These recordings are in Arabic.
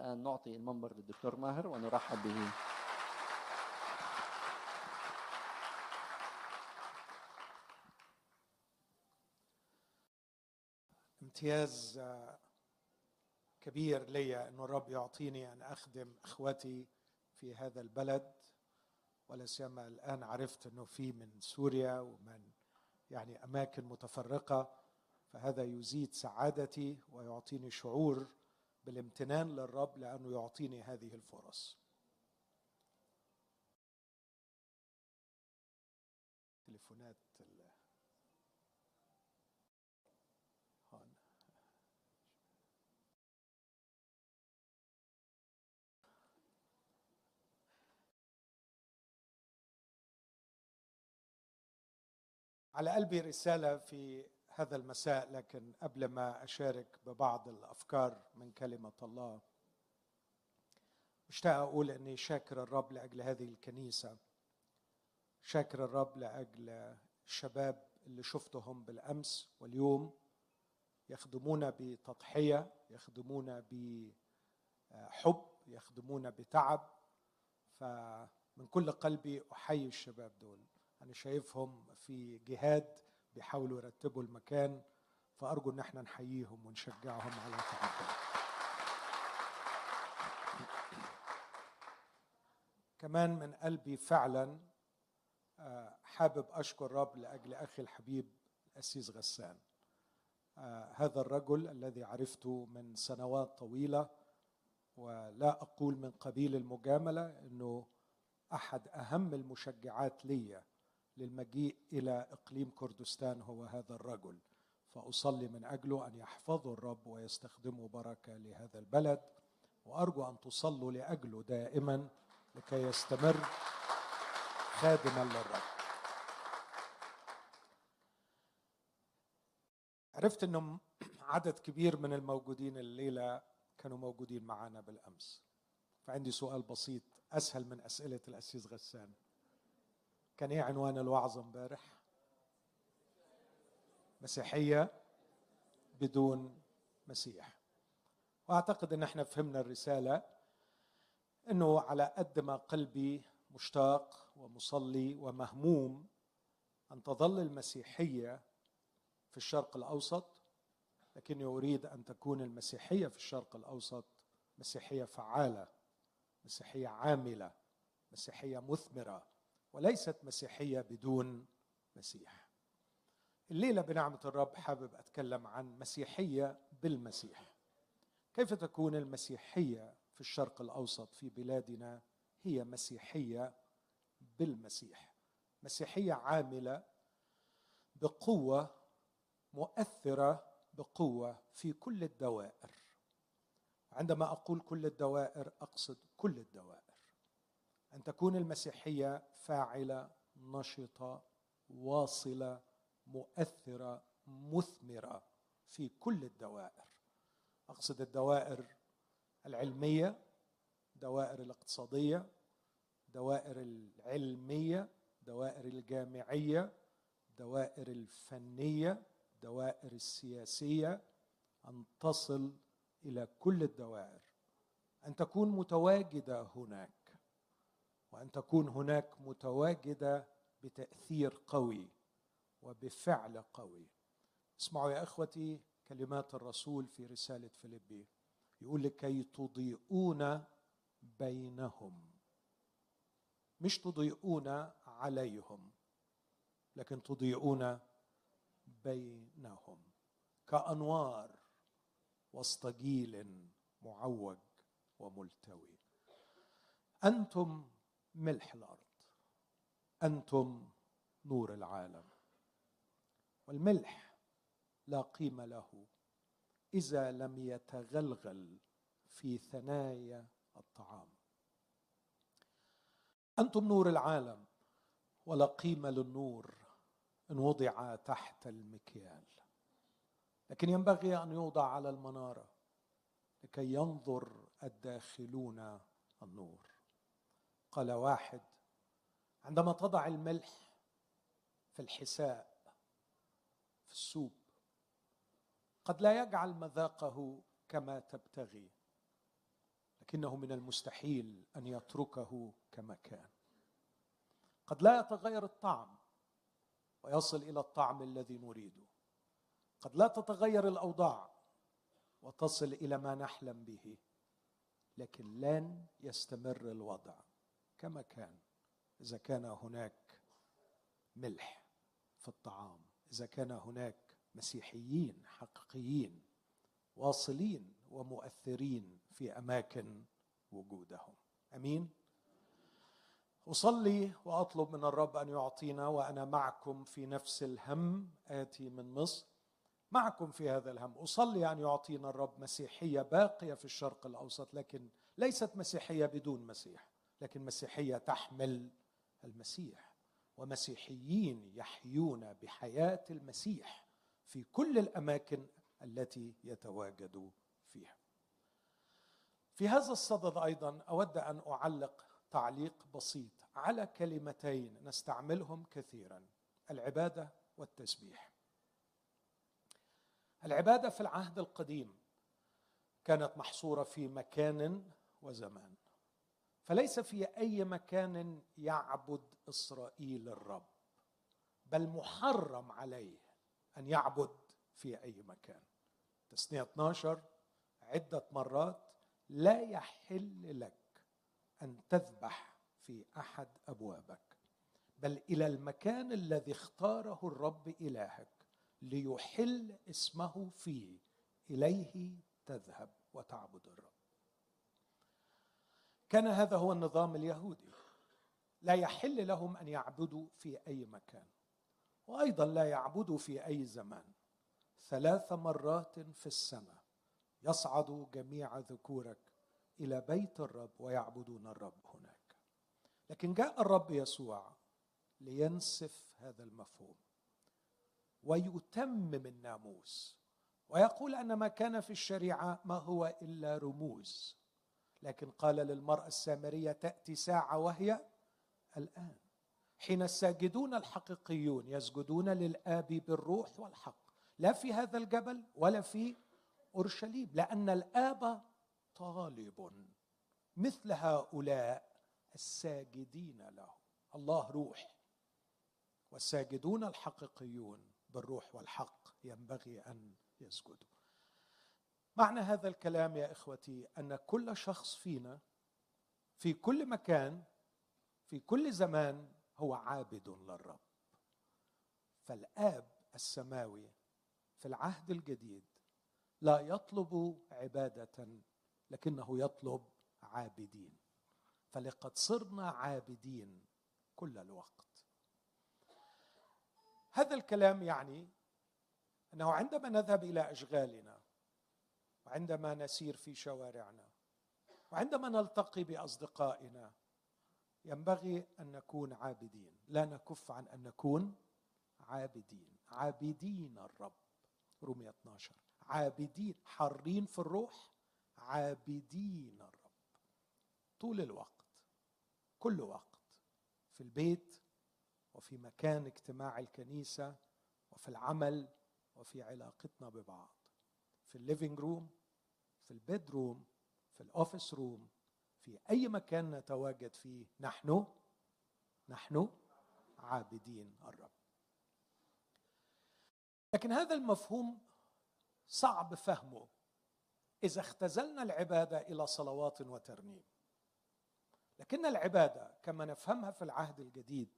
الآن نعطي المنبر للدكتور ماهر ونرحب به. امتياز كبير لي أن الرب يعطيني أن أخدم أخوتي في هذا البلد، ولا سيما الآن عرفت أنه في من سوريا ومن يعني أماكن متفرقة، فهذا يزيد سعادتي ويعطيني شعور بالامتنان للرب لأنه يعطيني هذه الفرص. تليفونات على قلبي رسالة في هذا المساء، لكن قبل ما أشارك ببعض الأفكار من كلمة الله مشتاق أقول أني شاكر الرب لأجل هذه الكنيسة، شاكر الرب لأجل الشباب اللي شفتهم بالأمس واليوم يخدمونا بتضحية، يخدمونا بحب، يخدمونا بتعب، فمن كل قلبي أحيي الشباب دول. أنا شايفهم في جهاد بيحاولوا يرتبوا المكان، فأرجو أن احنا نحييهم ونشجعهم على تعبهم. كمان من قلبي فعلا حابب أشكر الرب لأجل أخي الحبيب أسيس غسان، هذا الرجل الذي عرفته من سنوات طويلة، ولا أقول من قبيل المجاملة أنه أحد أهم المشجعات لي للمجيء إلى إقليم كردستان هو هذا الرجل، فأصلي من أجله أن يحفظه الرب ويستخدمه بركة لهذا البلد، وأرجو أن تصلوا لأجله دائما لكي يستمر خادما للرب. عرفت أن عدد كبير من الموجودين الليلة كانوا موجودين معنا بالأمس، فعندي سؤال بسيط أسهل من أسئلة الأسيس غسان، كان ايه عنوان الوعظ امبارح؟ مسيحية بدون مسيح. واعتقد ان احنا فهمنا الرسالة، انه على قد ما قلبي مشتاق ومصلي ومهموم ان تظل المسيحية في الشرق الاوسط، لكني اريد ان تكون المسيحية في الشرق الاوسط مسيحية فعالة، مسيحية عاملة، مسيحية مثمرة، وليست مسيحية بدون مسيح. الليلة بنعمة الرب حابب أتكلم عن مسيحية بالمسيح، كيف تكون المسيحية في الشرق الأوسط في بلادنا هي مسيحية بالمسيح، مسيحية عاملة بقوة، مؤثرة بقوة في كل الدوائر. عندما أقول كل الدوائر أقصد كل الدوائر، أن تكون المسيحية فاعلة، نشطة، واصلة، مؤثرة، مثمرة في كل الدوائر. أقصد الدوائر العلمية، الدوائر الاقتصادية، الدوائر العلمية، الدوائر الجامعية، الدوائر الفنية، الدوائر السياسية، أن تصل إلى كل الدوائر، أن تكون متواجدة هناك، وأن تكون هناك متواجدة بتأثير قوي وبفعل قوي. اسمعوا يا أخوتي كلمات الرسول في رسالة فيليبي، يقول لكي تضيئون بينهم، مش تضيئون عليهم، لكن تضيئون بينهم كأنوار وسط جيل معوج وملتوي. أنتم ملح الأرض، أنتم نور العالم، والملح لا قيمة له إذا لم يتغلغل في ثنايا الطعام. أنتم نور العالم، ولا قيمة للنور إن وضع تحت المكيال، لكن ينبغي أن يوضع على المنارة لكي ينظر الداخلون النور. قال واحد عندما تضع الملح في الحساء في السوب قد لا يجعل مذاقه كما تبتغي، لكنه من المستحيل أن يتركه كما كان. قد لا يتغير الطعم ويصل إلى الطعم الذي نريده. قد لا تتغير الأوضاع وتصل إلى ما نحلم به. لكن لن يستمر الوضع كما كان إذا كان هناك ملح في الطعام، إذا كان هناك مسيحيين حقيقيين واصلين ومؤثرين في أماكن وجودهم. أمين؟ أصلي وأطلب من الرب أن يعطينا، وأنا معكم في نفس الهم، آتي من مصر معكم في هذا الهم. أصلي أن يعطينا الرب مسيحية باقية في الشرق الأوسط، لكن ليست مسيحية بدون مسيح، لكن مسيحية تحمل المسيح، ومسيحيين يحيون بحياة المسيح في كل الأماكن التي يتواجدوا فيها. في هذا الصدد أيضا أود أن أعلق تعليق بسيط على كلمتين نستعملهم كثيرا: العبادة والتسبيح. العبادة في العهد القديم كانت محصورة في مكان وزمان، فليس في أي مكان يعبد إسرائيل الرب، بل محرم عليه أن يعبد في أي مكان. تثنية 12 عدة مرات: لا يحل لك أن تذبح في أحد أبوابك، بل إلى المكان الذي اختاره الرب إلهك ليحل اسمه فيه، إليه تذهب وتعبد الرب. كان هذا هو النظام اليهودي، لا يحل لهم أن يعبدوا في أي مكان، وأيضا لا يعبدوا في أي زمان. 3 مرات في السنة يصعد جميع ذكورك إلى بيت الرب ويعبدون الرب هناك. لكن جاء الرب يسوع لينسف هذا المفهوم ويتمم الناموس، ويقول أن ما كان في الشريعة ما هو إلا رموز، لكن قال للمرأة السامرية: تأتي ساعة وهي الآن، حين الساجدون الحقيقيون يسجدون للآب بالروح والحق، لا في هذا الجبل ولا في أورشليم، لأن الآب طالب مثل هؤلاء الساجدين له. الله روح، والساجدون الحقيقيون بالروح والحق ينبغي أن يسجدوا. معنى هذا الكلام يا إخوتي أن كل شخص فينا في كل مكان في كل زمان هو عابد للرب. فالآب السماوي في العهد الجديد لا يطلب عبادة، لكنه يطلب عابدين، فلقد صرنا عابدين كل الوقت. هذا الكلام يعني أنه عندما نذهب إلى أشغالنا، وعندما نسير في شوارعنا، وعندما نلتقي بأصدقائنا، ينبغي أن نكون عابدين، لا نكف عن أن نكون عابدين، عابدين الرب. رومية 12 عابدين، حارين في الروح، عابدين الرب طول الوقت، كل وقت، في البيت وفي مكان اجتماع الكنيسة وفي العمل وفي علاقتنا ببعض، في الليفينج روم، في البيد روم، في الأوفيس روم، في أي مكان نتواجد فيه نحن عابدين الرب. لكن هذا المفهوم صعب فهمه إذا اختزلنا العبادة إلى صلوات وترنيم. لكن العبادة كما نفهمها في العهد الجديد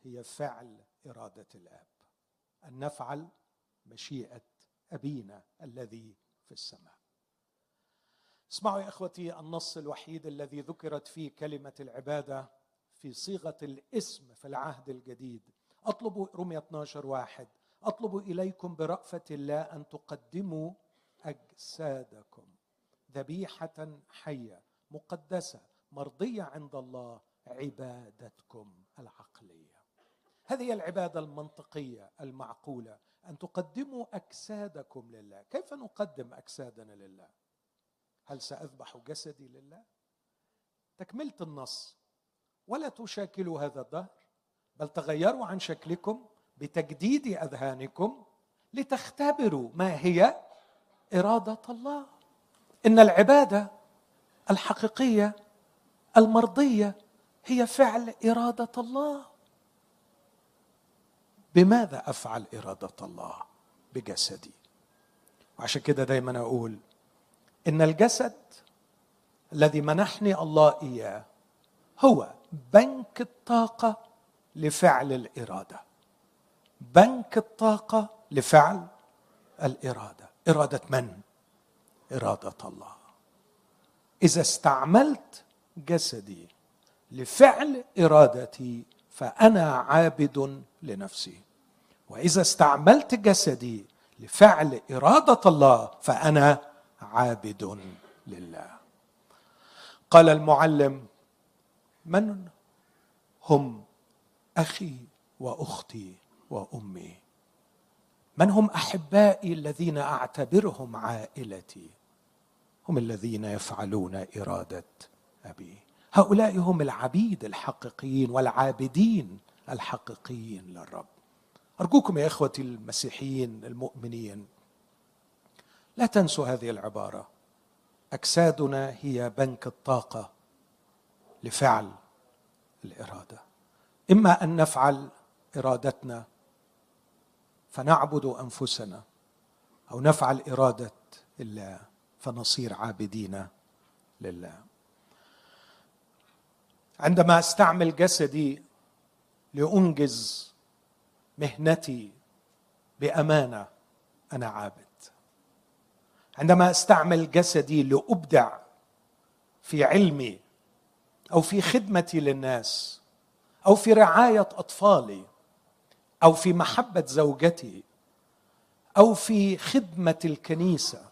هي فعل إرادة الآب، أن نفعل مشيئة أبينا الذي في السماء. اسمعوا يا إخوتي، النص الوحيد الذي ذكرت فيه كلمة العبادة في صيغة الاسم في العهد الجديد: أطلبوا، رومية 12:1، أطلبوا إليكم برأفة الله أن تقدموا أجسادكم ذبيحة حية مقدسة مرضية عند الله، عبادتكم العقلية. هذه العبادة المنطقية المعقولة، أن تقدموا أجسادكم لله. كيف نقدم أجسادنا لله؟ هل سأذبح جسدي لله؟ تكملة النص: ولا تشاكلوا هذا الدهر، بل تغيروا عن شكلكم بتجديد أذهانكم لتختبروا ما هي إرادة الله. إن العبادة الحقيقية المرضية هي فعل إرادة الله. بماذا أفعل إرادة الله؟ بجسدي. وعشان كده دايما أقول إن الجسد الذي منحني الله إياه هو بنك الطاقة لفعل الإرادة. بنك الطاقة لفعل الإرادة. إرادة من؟ إرادة الله. إذا استعملت جسدي لفعل إرادتي فأنا عابد لنفسي، وإذا استعملت جسدي لفعل إرادة الله فأنا عابد لله. قال المعلم: من هم أخي وأختي وأمي؟ من هم أحبائي الذين أعتبرهم عائلتي؟ هم الذين يفعلون إرادة أبي. هؤلاء هم العبيد الحقيقيين والعابدين الحقيقيين للرب. أرجوكم يا إخوتي المسيحيين المؤمنين لا تنسوا هذه العبارة: أجسادنا هي بنك الطاقة لفعل الإرادة. إما أن نفعل إرادتنا فنعبد أنفسنا، أو نفعل إرادة الله فنصير عابدين لله. عندما أستعمل جسدي لأنجز مهنتي بأمانة أنا عابد. عندما أستعمل جسدي لأبدع في علمي أو في خدمتي للناس أو في رعاية أطفالي أو في محبة زوجتي أو في خدمة الكنيسة،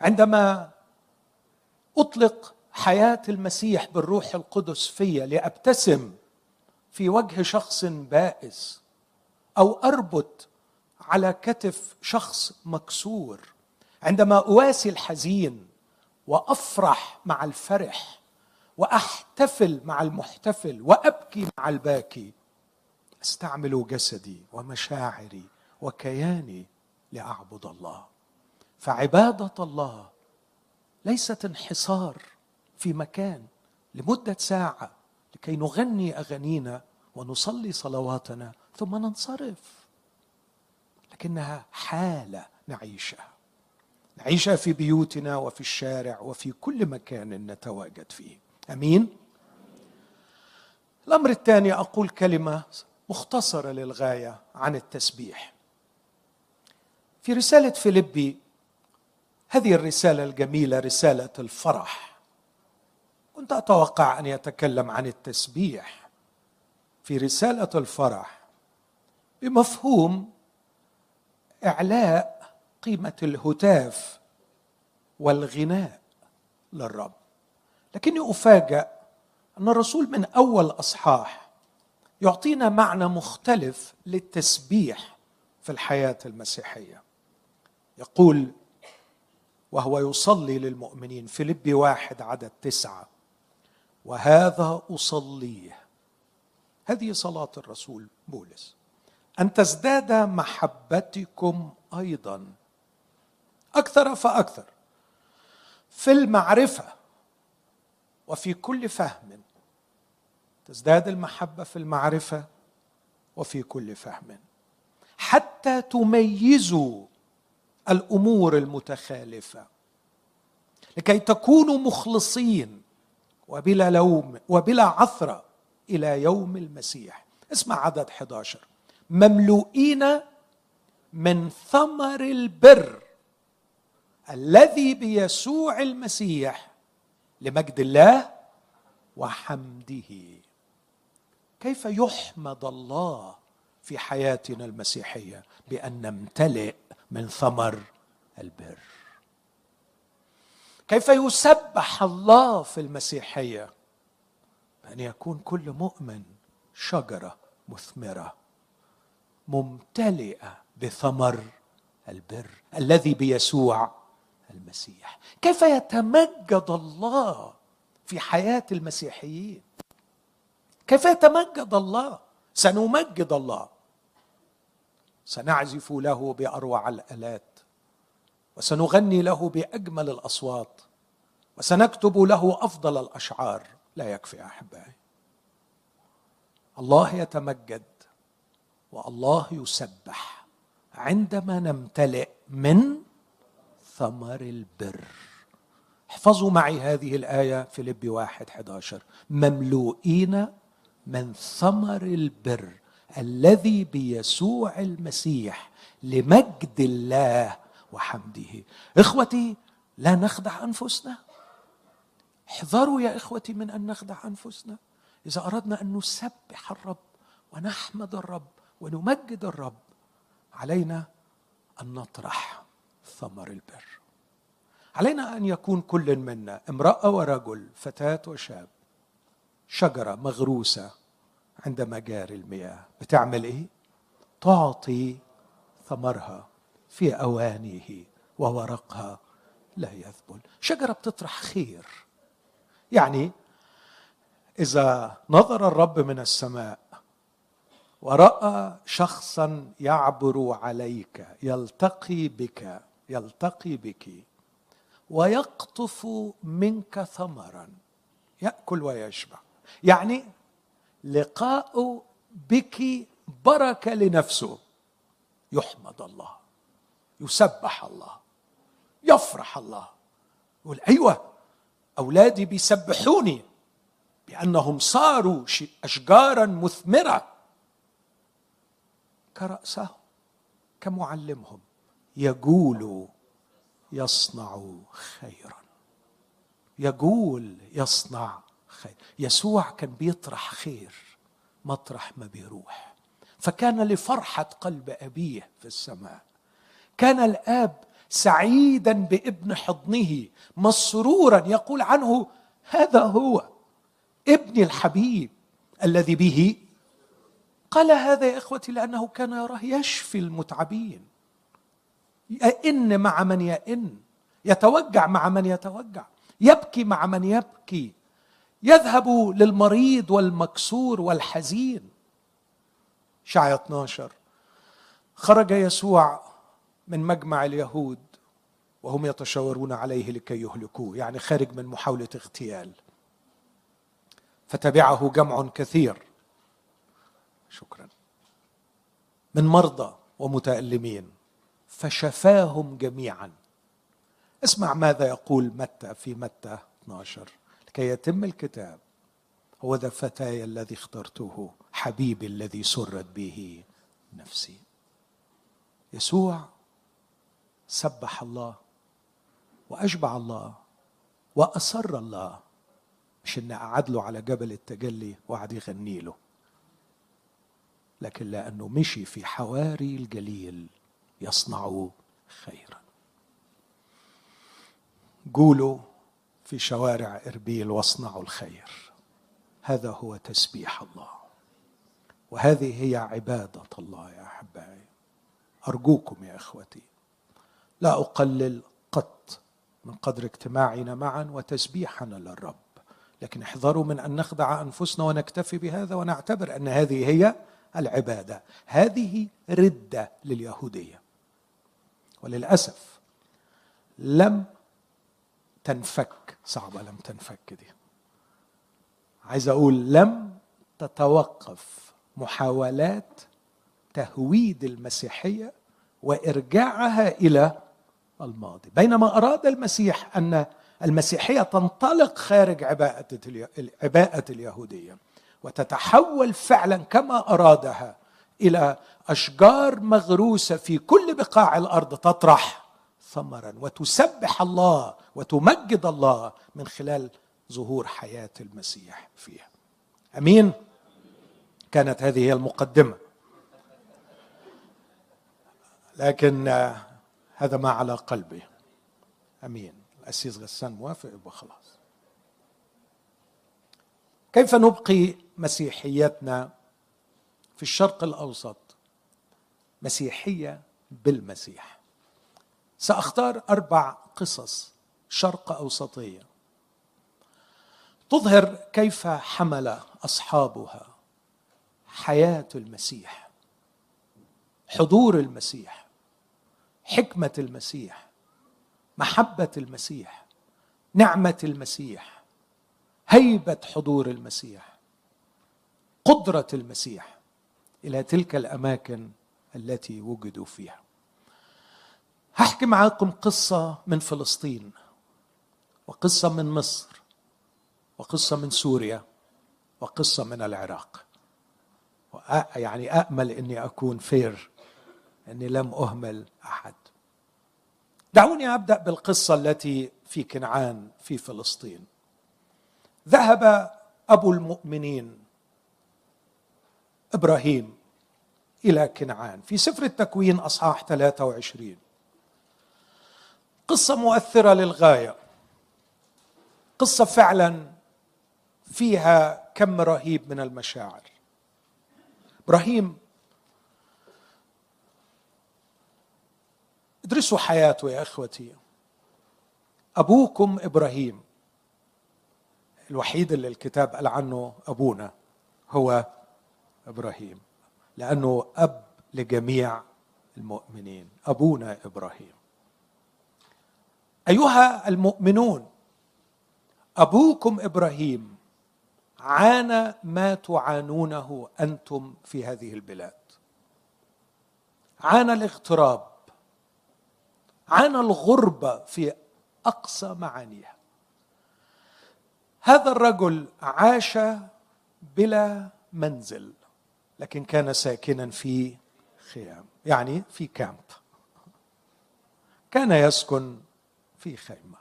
عندما أطلق حياة المسيح بالروح القدس فيا لأبتسم في وجه شخص بائس أو أربط على كتف شخص مكسور، عندما أواسي الحزين وأفرح مع الفرح وأحتفل مع المحتفل وأبكي مع الباكي، أستعمل جسدي ومشاعري وكياني لأعبد الله. فعبادة الله ليست انحصار في مكان لمدة ساعة لكي نغني أغانينا ونصلي صلواتنا ثم ننصرف، لكنها حالة نعيشها في بيوتنا وفي الشارع وفي كل مكان نتواجد فيه. أمين؟ الأمر الثاني، أقول كلمة مختصرة للغاية عن التسبيح. في رسالة فيلبي، هذه الرسالة الجميلة، رسالة الفرح، كنت أتوقع أن يتكلم عن التسبيح في رسالة الفرح بمفهوم إعلاء قيمة الهتاف والغناء للرب، لكني أفاجأ أن الرسول من أول أصحاح يعطينا معنى مختلف للتسبيح في الحياة المسيحية. يقول وهو يصلي للمؤمنين، فيلبي 1:9: وهذا أصليه، هذه صلاة الرسول بولس، أن تزداد محبتكم أيضا أكثر فأكثر في المعرفة وفي كل فهم. تزداد المحبة في المعرفة وفي كل فهم، حتى تميزوا الأمور المتخالفة، لكي تكونوا مخلصين وبلا لوم وبلا عثرة إلى يوم المسيح. اسمع عدد 11: مملوئين من ثمر البر الذي بيسوع المسيح لمجد الله وحمده. كيف يحمد الله في حياتنا المسيحية؟ بأن نمتلئ من ثمر البر. كيف يسبح الله في المسيحية؟ بأن يكون كل مؤمن شجرة مثمرة ممتلئة بثمر البر الذي بيسوع المسيح. كيف يتمجد الله في حياة المسيحيين؟ كيف يتمجد الله؟ سنمجد الله، سنعزف له بأروع الآلات، وسنغني له بأجمل الأصوات، وسنكتب له أفضل الأشعار. لا يكفي أحبائي، الله يتمجد والله يسبح عندما نمتلئ من ثمر البر. احفظوا معي هذه الآية فيليبي 1:11، مملوئين من ثمر البر الذي بيسوع المسيح لمجد الله وحمده. إخوتي لا نخدع أنفسنا، احذروا يا إخوتي من أن نخدع أنفسنا. إذا أردنا أن نسبح الرب ونحمد الرب ونمجد الرب علينا أن نطرح ثمر البر. علينا أن يكون كل منا، امرأة ورجل، فتاة وشاب، شجرة مغروسة عند مجاري المياه. بتعمل إيه؟ تعطي ثمرها في أوانه وورقها لا يذبل. شجرة بتطرح خير. يعني إذا نظر الرب من السماء ورأى شخصا يعبر عليك، يلتقي بك ويقطف منك ثمرا، يأكل ويشبع. يعني لقاء بك بركة لنفسه. يحمد الله، يسبح الله، يفرح الله، يقول أيوة أولادي بيسبحوني بأنهم صاروا أشجارا مثمرة كرأسهم كمعلمهم يجول يصنع خيرا. يجول يصنع خير. يسوع كان بيطرح خير مطرح ما بيروح، فكان لفرحة قلب أبيه في السماء. كان الآب سعيدا بابن حضنه مسرورا، يقول عنه هذا هو ابني الحبيب الذي به. قال هذا يا إخوتي لأنه كان يراه يشفي المتعبين، يئن مع من يئن، يتوجع مع من يتوجع، يبكي مع من يبكي، يذهب للمريض والمكسور والحزين. إشعياء 12، خرج يسوع من مجمع اليهود وهم يتشاورون عليه لكي يهلكوه، يعني خارج من محاولة اغتيال، فتبعه جمع كثير شكرا من مرضى ومتألمين فشفاهم جميعا. اسمع ماذا يقول متى في متى 12، لكي يتم الكتاب، هو ذا فتاي الذي اخترته، حبيبي الذي سرت به نفسي. يسوع سبح الله وأشبع الله وأصر الله، مش إن قعد له على جبل التجلي وقعد يغني له، لكن لأنه مشي في حواري الجليل يصنع خيرا. قولوا في شوارع إربيل واصنعوا الخير. هذا هو تسبيح الله، وهذه هي عبادة الله يا أحبائي. أرجوكم يا إخوتي لا أقلل قط من قدر اجتماعنا معا وتسبيحنا للرب، لكن احذروا من أن نخدع أنفسنا ونكتفي بهذا ونعتبر أن هذه هي العبادة. هذه ردة لليهودية، وللأسف لم تنفك، صعبة لم تنفك دي، عايز أقول لم تتوقف محاولات تهويد المسيحية وإرجاعها إلى الماضي. بينما أراد المسيح أن المسيحية تنطلق خارج عباءة اليهودية وتتحول فعلا كما أرادها إلى أشجار مغروسة في كل بقاع الأرض تطرح ثمرا وتسبح الله وتمجد الله من خلال ظهور حياة المسيح فيها. أمين. كانت هذه هي المقدمة، لكن هذا ما على قلبي. أمين. الأسيس غسان موافق، يبقى خلاص. كيف نبقي مسيحيتنا في الشرق الأوسط مسيحية بالمسيح؟ سأختار 4 قصص شرق أوسطية تظهر كيف حمل أصحابها حياة المسيح، حضور المسيح، حكمة المسيح، محبة المسيح، نعمة المسيح، هيبة حضور المسيح، قدرة المسيح إلى تلك الأماكن التي وجدوا فيها. هحكي معاكم قصة من فلسطين، وقصة من مصر، وقصة من سوريا، وقصة من العراق. يعني أأمل أني أكون فير، أني لم أهمل أحد. دعوني أبدأ بالقصة التي في كنعان في فلسطين. ذهب أبو المؤمنين إبراهيم إلى كنعان، في سفر التكوين أصحاح 23. قصة مؤثرة للغاية، قصة فعلا فيها كم رهيب من المشاعر. إبراهيم، ادرسوا حياته يا إخوتي. أبوكم إبراهيم الوحيد اللي الكتاب قال عنه أبونا هو إبراهيم، لأنه أب لجميع المؤمنين. أبونا إبراهيم. أيها المؤمنون، أبوكم إبراهيم عانى ما تعانونه أنتم في هذه البلاد. عانى الاغتراب، عانى الغربة في أقصى معانيها. هذا الرجل عاش بلا منزل، لكن كان ساكنا في خيام، يعني في كامب. كان يسكن في خيمة،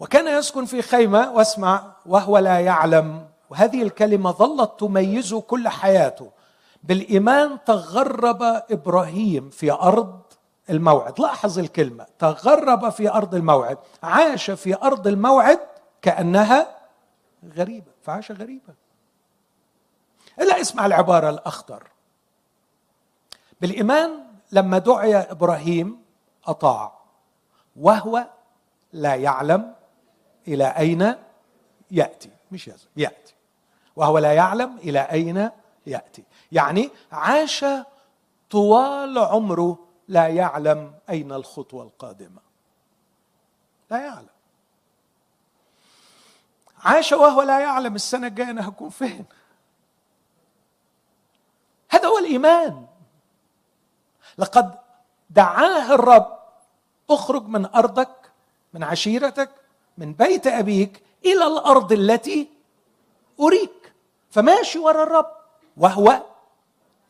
وكان يسكن في خيمة، واسمع، وهو لا يعلم. وهذه الكلمة ظلت تميزه كل حياته. بالإيمان تغرب إبراهيم في أرض الموعد. لاحظ الكلمة، تغرب في أرض الموعد. عاش في أرض الموعد كأنها غريبة، فعاش غريبا. إلا اسمع العبارة الأخطر. بالإيمان لما دعي إبراهيم أطاع، وهو لا يعلم إلى أين يأتي. مش يزل. يأتي، وهو لا يعلم إلى أين يأتي. يعني عاش طوال عمره لا يعلم أين الخطوة القادمة، لا يعلم. عاش وهو لا يعلم السنة الجاية أنا هكون فين. هذا هو الإيمان. لقد دعاه الرب، اخرج من أرضك، من عشيرتك، من بيت أبيك، إلى الأرض التي أريك. فماشي وراء الرب وهو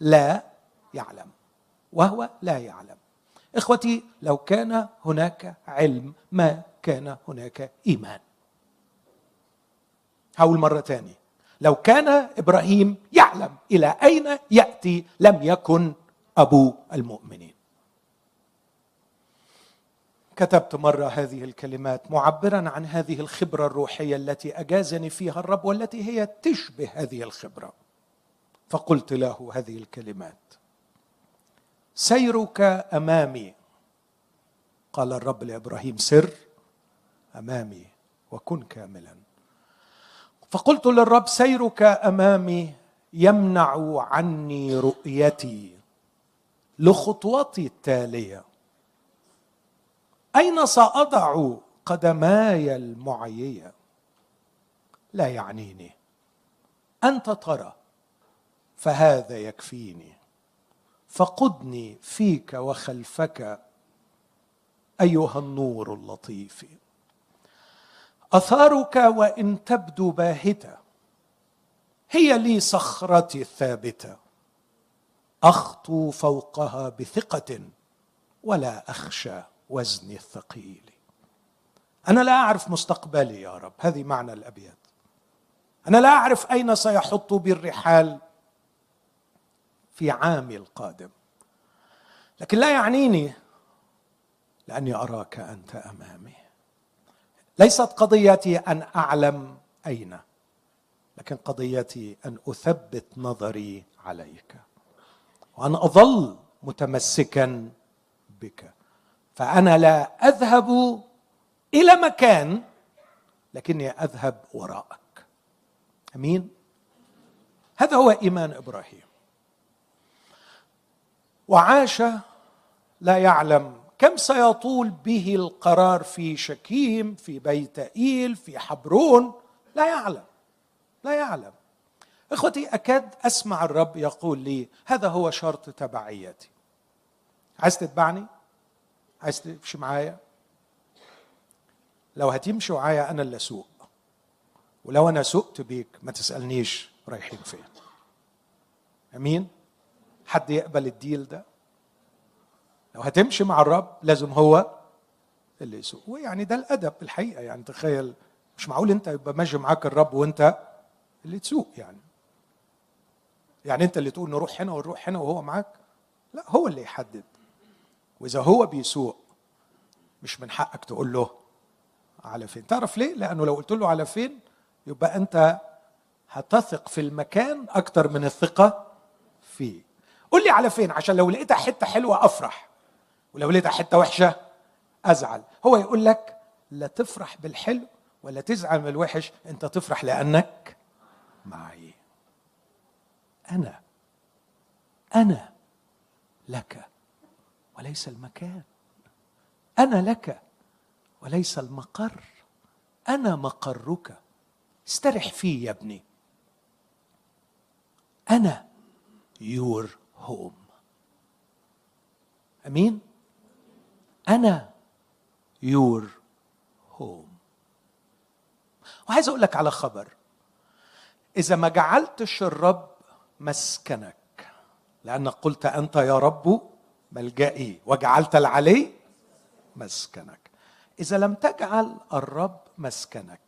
لا يعلم، وهو لا يعلم. إخوتي، لو كان هناك علم ما كان هناك إيمان. هقول مرة تاني، لو كان إبراهيم يعلم إلى أين يأتي لم يكن أبو المؤمنين. كتبت مرة هذه الكلمات معبرا عن هذه الخبرة الروحية التي أجازني فيها الرب، والتي هي تشبه هذه الخبرة. فقلت له هذه الكلمات: سيرك أمامي، قال الرب لإبراهيم، سر أمامي وكن كاملا. فقلت للرب: سيرك أمامي يمنع عني رؤيتي لخطوتي التالية. أين سأضع قدماي المعيية؟ لا يعنيني، أنت ترى فهذا يكفيني. فقدني فيك وخلفك أيها النور اللطيف. أثارك وإن تبدو باهتة هي لي صخرتي الثابتة، أخطو فوقها بثقة ولا أخشى وزني الثقيل. أنا لا أعرف مستقبلي يا رب، هذه معنى الأبيات. أنا لا أعرف أين سيحط بي الرحال في عامي القادم، لكن لا يعنيني لأني أراك أنت أمامي. ليست قضيتي أن أعلم أين، لكن قضيتي أن أثبت نظري عليك، وأن أظل متمسكا بك. فأنا لا أذهب إلى مكان، لكني أذهب وراءك. أمين. هذا هو إيمان إبراهيم. وعاش لا يعلم كم سيطول به القرار في شكيم، في بيت إيل، في حبرون؟ لا يعلم، لا يعلم. إخوتي، أكاد أسمع الرب يقول لي هذا هو شرط تبعيتي. عايز تتبعني؟ عايز تمشي معايا؟ لو هتمشي معايا أنا اللي أسوق، ولو أنا سقت بيك ما تسألنيش رايحين فين. أمين؟ حد يقبل الديل ده؟ لو هتمشي مع الرب لازم هو اللي يسوق. ويعني ده الأدب الحقيقة، يعني تخيل، مش معقول أنت يبقى ماشي معاك الرب وأنت اللي تسوق. يعني أنت اللي تقول نروح هنا ونروح هنا وهو معاك؟ لا، هو اللي يحدد. وإذا هو بيسوق مش من حقك تقول له على فين. تعرف ليه؟ لأنه لو قلت له على فين يبقى أنت هتثق في المكان أكتر من الثقة فيه. قول لي على فين، عشان لو لقيتها حتة حلوة أفرح، ولو لقيتها حتة وحشة أزعل. هو يقول لك لا تفرح بالحلو ولا تزعل من الوحش، أنت تفرح لأنك معي. أنا لك وليس المكان، أنا لك وليس المقر، أنا مقرك، استرح فيه يا ابني. أنا your home. أمين؟ أنا your home. وعايز أقول لك على خبر، إذا ما جعلتش الرب مسكنك، لأن قلت أنت يا رب ملجئي وجعلت العلي مسكنك. إذا لم تجعل الرب مسكنك،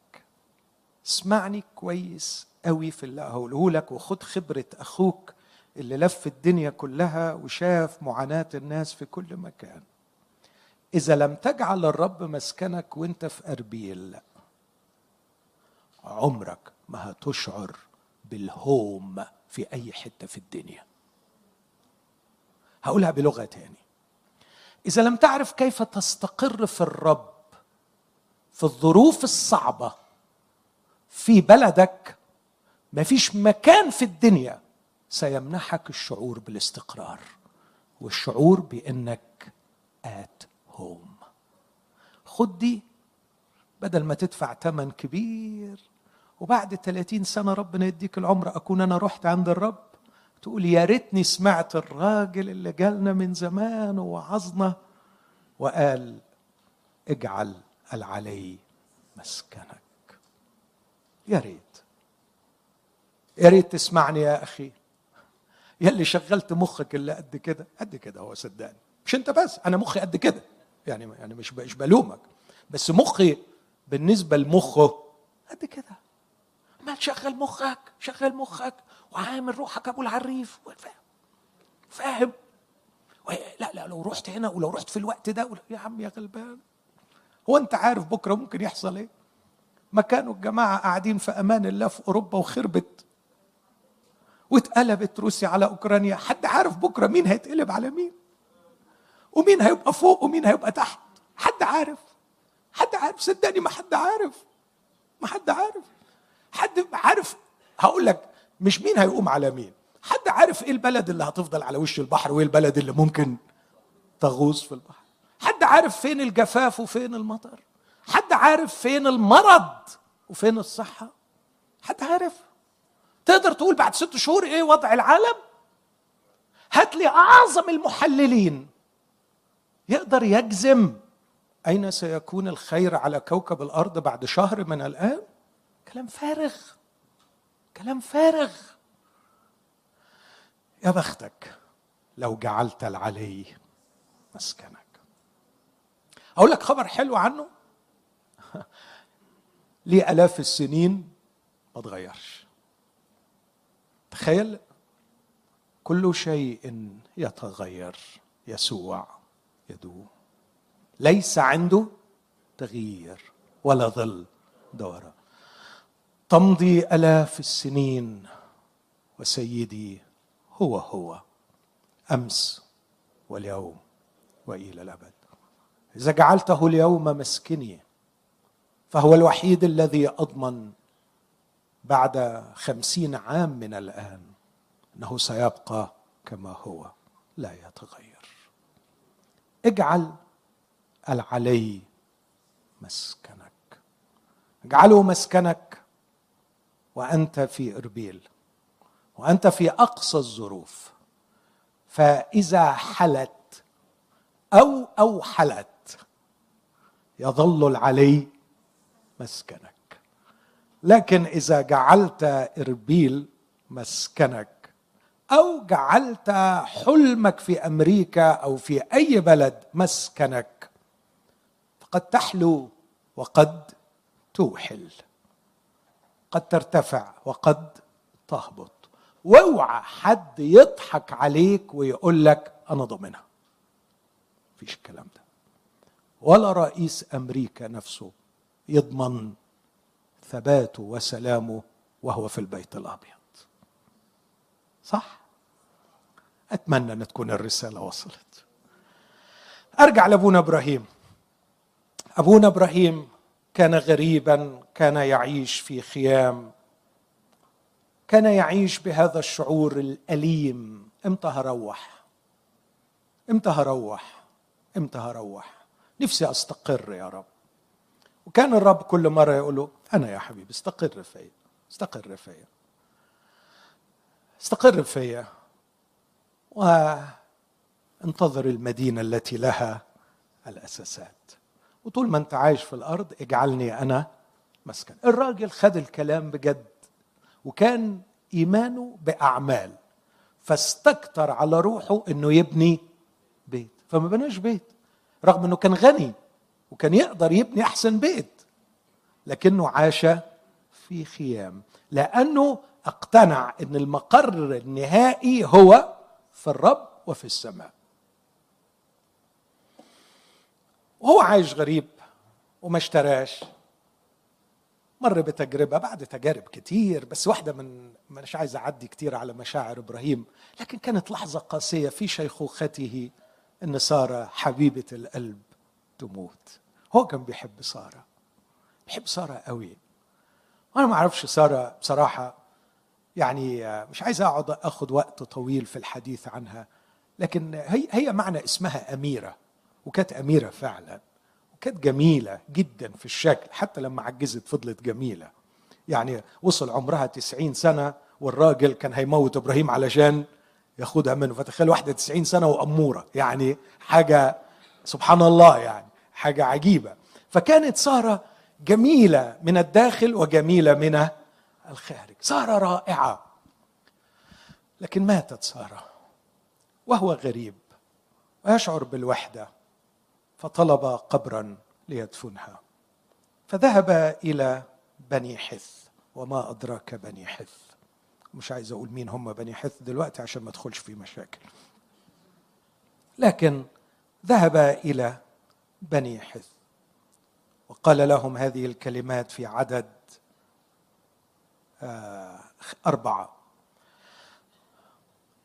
اسمعني كويس قوي في اللي هقوله لك، وخد خبرة أخوك اللي لف الدنيا كلها وشاف معاناة الناس في كل مكان. إذا لم تجعل الرب مسكنك وانت في أربيل، عمرك ما هتشعر بالهوم في أي حتة في الدنيا. هقولها بلغة تاني، إذا لم تعرف كيف تستقر في الرب في الظروف الصعبة في بلدك، مفيش مكان في الدنيا سيمنحك الشعور بالاستقرار والشعور بأنك at home. خد دي، بدل ما تدفع تمن كبير وبعد 30 سنة ربنا يديك العمر أكون أنا رحت عند الرب تقول يا ريتني سمعت الراجل اللي جالنا من زمان ووعظنا وقال اجعل العلي مسكنك. يا ريت، يا ريت تسمعني يا أخي، يا اللي شغلت مخك اللي قد كده قد كده. هو صدقني مش أنت بس، أنا مخي قد كده، يعني مش بلومك، بس مخي بالنسبة لمخه قد كده. ما تشغل مخك، شغل مخك وعامل روحك أبو العريف، فاهم؟ لا لو رحت هنا ولو رحت في الوقت ده، يا عم يا غلبان، هو أنت عارف بكرة ممكن يحصل إيه؟ ما كانوا الجماعة قاعدين في أمان الله في أوروبا وخربت واتقلبت روسيا على أوكرانيا. حد عارف بكرة مين هيتقلب على مين، ومين هيبقى فوق ومين هيبقى تحت؟ حد عارف؟ حد عارف؟ صدقني ما حد عارف، ما حد عارف. حد عارف؟ هقول لك مش مين هيقوم على مين، حد عارف ايه البلد اللي هتفضل على وش البحر وايه البلد اللي ممكن تغوص في البحر؟ حد عارف فين الجفاف وفين المطر؟ حد عارف فين المرض وفين الصحة؟ حد عارف؟ تقدر تقول بعد 6 شهور ايه وضع العالم؟ هات لي اعظم المحللين يقدر يجزم اين سيكون الخير على كوكب الارض بعد شهر من الان. كلام فارغ، كلام فارغ. يا بختك لو جعلت العلي مسكنك. اقول لك خبر حلو عنه، ليه آلاف السنين ما تغيرش. تخيل، كل شيء يتغير، يسوع يدوم، ليس عنده تغيير ولا ظل دوران. تمضي آلاف السنين وسيدي هو أمس واليوم وإلى الأبد. إذا جعلته اليوم مسكني فهو الوحيد الذي أضمن بعد 50 عام من الآن أنه سيبقى كما هو لا يتغير. اجعل العلي مسكنك. اجعله مسكنك وأنت في إربيل، وأنت في أقصى الظروف. فإذا حلت أو أوحلت يظل العلي مسكنك. لكن إذا جعلت إربيل مسكنك أو جعلت حلمك في أمريكا أو في أي بلد مسكنك، فقد تحلو وقد توحل، قد ترتفع وقد تهبط. واوعى حد يضحك عليك ويقول لك أنا ضامنها، مفيش الكلام ده. ولا رئيس أمريكا نفسه يضمن ثباته وسلامه وهو في البيت الأبيض، صح؟ أتمنى أن تكون الرسالة وصلت. أرجع لأبونا إبراهيم. أبونا إبراهيم كان غريبا، كان يعيش في خيام، كان يعيش بهذا الشعور الأليم، إمتى هروح؟ إمتى هروح؟ إمتى هروح؟ نفسي أستقر يا رب. وكان الرب كل مرة يقول له أنا يا حبيبي استقر فيا، استقر فيا، استقر فيا، وانتظر المدينة التي لها الأساسات، وطول ما أنت عايش في الأرض اجعلني أنا مسكن. الراجل خد الكلام بجد، وكان إيمانه بأعمال، فاستكتر على روحه أنه يبني بيت، فما بناش بيت، رغم أنه كان غني وكان يقدر يبني أحسن بيت، لكنه عاش في خيام، لأنه اقتنع أن المقر النهائي هو في الرب وفي السماء. وهو عايش غريب وما اشتراش. مر بتجربة بعد تجارب كتير، بس واحدة مش عايز أعدي كتير على مشاعر إبراهيم، لكن كانت لحظة قاسية في شيخوخته أن ساره حبيبة القلب تموت. هو كان بيحب ساره، بيحب ساره قوي. وأنا ما أعرفش ساره بصراحة، يعني مش عايز أقعد أخد وقت طويل في الحديث عنها، لكن هي معنى اسمها أميرة، وكانت أميرة فعلا، وكانت جميلة جدا في الشكل، حتى لما عجزت فضلت جميلة. يعني وصل عمرها 90 سنة، والراجل كان هيموت إبراهيم علشان ياخدها منه، فتخيل واحدة 90 سنة وأمورة، يعني حاجة سبحان الله، يعني حاجة عجيبة. فكانت سارة جميلة من الداخل وجميلة من الخارج، سارة رائعة. لكن ماتت سارة وهو غريب ويشعر بالوحدة، فطلب قبرا ليدفنها، فذهب إلى بني حث. وما أدراك بني حث؟ مش عايز أقول مين هم بني حث دلوقتي عشان ما ادخلش في مشاكل، لكن ذهب إلى بني حث وقال لهم هذه الكلمات في عدد 4: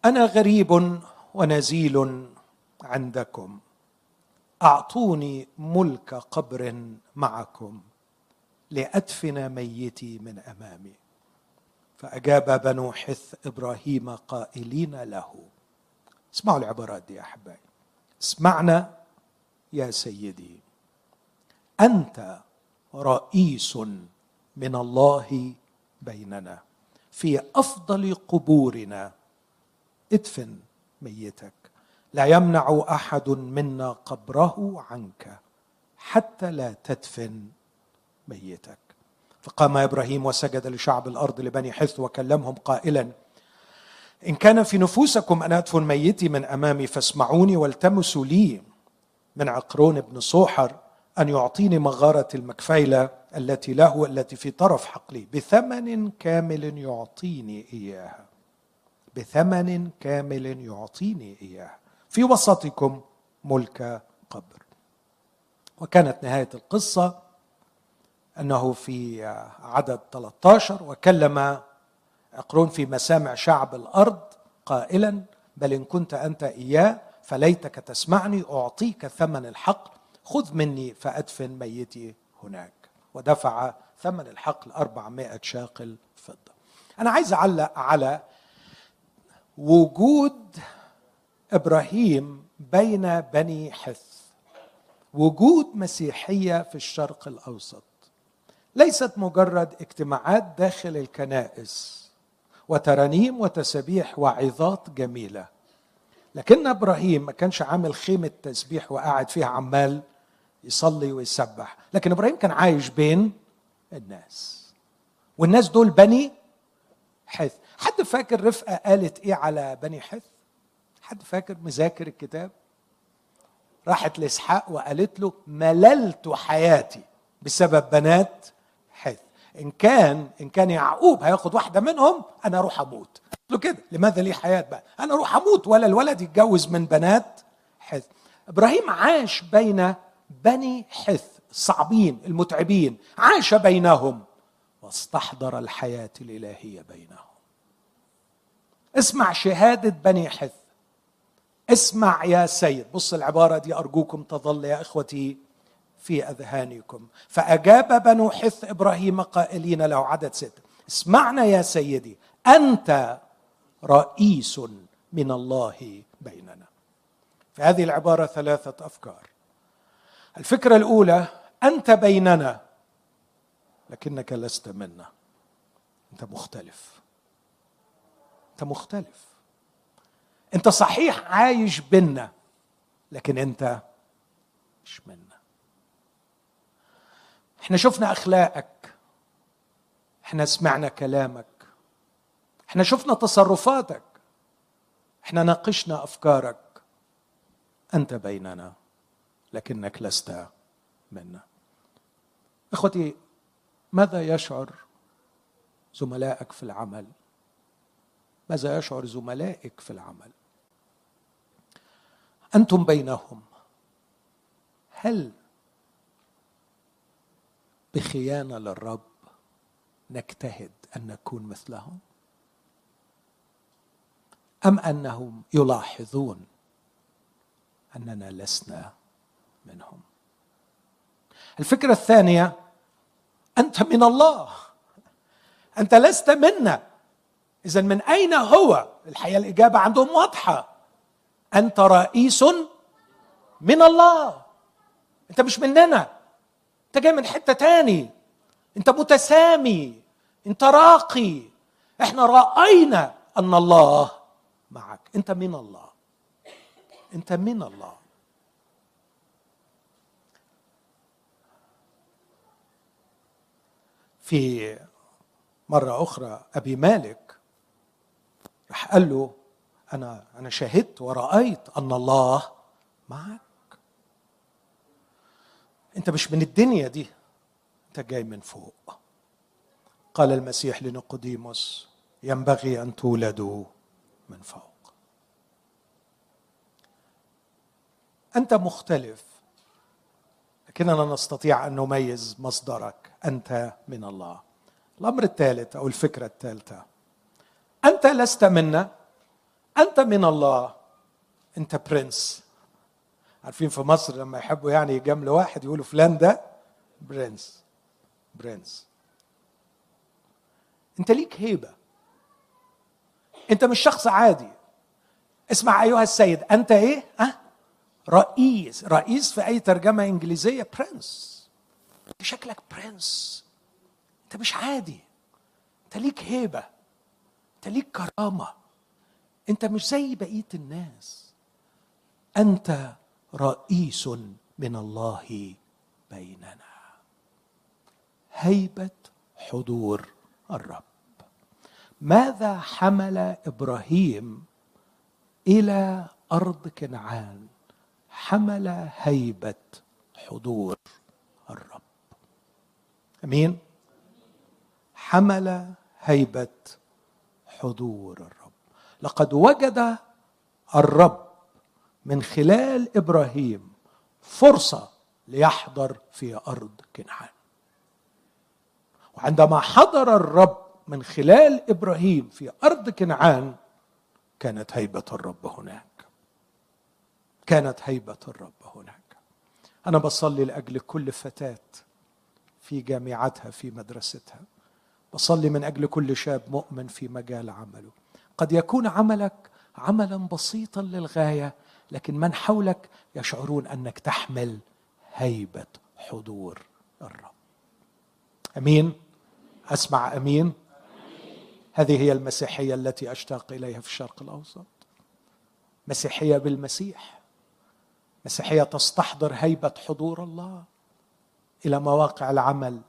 أنا غريب ونزيل عندكم، أعطوني ملك قبر معكم لأدفن ميتي من أمامي. فأجاب بنو حث إبراهيم قائلين له، اسمعوا العبارات دي يا أحبائي، اسمعنا يا سيدي، أنت رئيس من الله بيننا، في أفضل قبورنا ادفن ميتك، لا يمنع أحد منا قبره عنك حتى لا تدفن ميتك. فقام إبراهيم وسجد لشعب الأرض لبني حث وكلمهم قائلا: إن كان في نفوسكم أن أدفن ميتي من أمامي فاسمعوني والتمسوا لي من عقرون بن صوحر أن يعطيني مغارة المكفيلة التي له التي في طرف حقلي بثمن كامل يعطيني إياها، بثمن كامل يعطيني إياها، في وسطكم ملك قبر. وكانت نهاية القصة أنه في عدد 13: وكلم عقرون في مسامع شعب الأرض قائلا: بل إن كنت أنت إياه فليتك تسمعني، أعطيك ثمن الحقل، خذ مني فأدفن ميتي هناك. ودفع ثمن الحقل 400 شاقل فضة. أنا عايز أعلق على وجود إبراهيم بين بني حث وجود مسيحية في الشرق الأوسط، ليست مجرد اجتماعات داخل الكنائس وترانيم وتسبيح وعظات جميلة، لكن إبراهيم ما كانش عامل خيمة تسبيح وقاعد فيها عمال يصلي ويسبح، لكن إبراهيم كان عايش بين الناس، والناس دول بني حث. حد فاكر رفقة قالت إيه على بني حث؟ حد فاكر مذاكر الكتاب؟ راحت لإسحاق وقالت له مللت حياتي بسبب بنات حث، إن كان يعقوب هياخد واحدة منهم أنا أروح أموت. قلت له كده، لماذا لي حياة بقى؟ أنا أروح أموت ولا الولد يتجوز من بنات حث. إبراهيم عاش بين بني حث الصعبين المتعبين، عاش بينهم واستحضر الحياة الإلهية بينهم. اسمع شهادة بني حث، اسمع يا سيد، بص العبارة دي أرجوكم تظل يا إخوتي في أذهانكم. فأجاب بنو حث إبراهيم قائلين له، عدد 6، اسمعنا يا سيدي، أنت رئيس من الله بيننا. في هذه العبارة 3 أفكار. الفكرة الأولى، أنت بيننا لكنك لست منا، أنت مختلف، أنت مختلف، أنت صحيح عايش بينا لكن أنت مش منا. احنا شفنا أخلاقك، احنا سمعنا كلامك، احنا شفنا تصرفاتك، احنا ناقشنا أفكارك، أنت بيننا لكنك لست منا. إخوتي، ماذا يشعر زملائك في العمل؟ ماذا يشعر زملائك في العمل؟ أنتم بينهم، هل بخيانة للرب نجتهد أن نكون مثلهم؟ أم أنهم يلاحظون أننا لسنا منهم؟ الفكرة الثانية، أنت من الله، أنت لست منا، إذن من أين هو؟ الحقيقة الإجابة عندهم واضحة، أنت رئيس من الله، أنت مش مننا، أنت جاي من حتة تاني، أنت متسامي، أنت راقي، إحنا رأينا أن الله معك، أنت من الله، أنت من الله. في مرة أخرى أبي مالك راح قال له أنا شهدت ورأيت أن الله معك، أنت مش من الدنيا دي، أنت جاي من فوق. قال المسيح لنيقوديموس ينبغي أن تولدوا من فوق. أنت مختلف لكننا نستطيع أن نميز مصدرك، أنت من الله. الأمر الثالث أو الفكرة الثالثة، أنت لست منا، أنت من الله، أنت برنس. عارفين في مصر لما يحبوا يعني يجاملوا واحد يقولوا فلان ده برنس، برنس. أنت ليك هيبة، أنت مش شخص عادي. اسمع أيها السيد، أنت إيه؟ رئيس. رئيس في أي ترجمة إنجليزية برنس. أنت شكلك برنس، أنت مش عادي، أنت ليك هيبة، أنت ليك كرامة، أنت مش زي بقية الناس، أنت رئيس من الله بيننا. هيبة حضور الرب. ماذا حمل إبراهيم إلى أرض كنعان؟ حمل هيبة حضور الرب. أمين؟ حمل هيبة حضور الرب. لقد وجد الرب من خلال إبراهيم فرصة ليحضر في أرض كنعان، وعندما حضر الرب من خلال إبراهيم في أرض كنعان كانت هيبة الرب هناك، كانت هيبة الرب هناك. أنا بصلي لأجل كل فتاة في جامعتها في مدرستها، بصلي من أجل كل شاب مؤمن في مجال عمله. قد يكون عملك عملا بسيطا للغاية، لكن من حولك يشعرون أنك تحمل هيبة حضور الرب. أمين؟ أسمع أمين؟ هذه هي المسيحية التي أشتاق إليها في الشرق الأوسط. مسيحية بالمسيح، مسيحية تستحضر هيبة حضور الله إلى مواقع العمل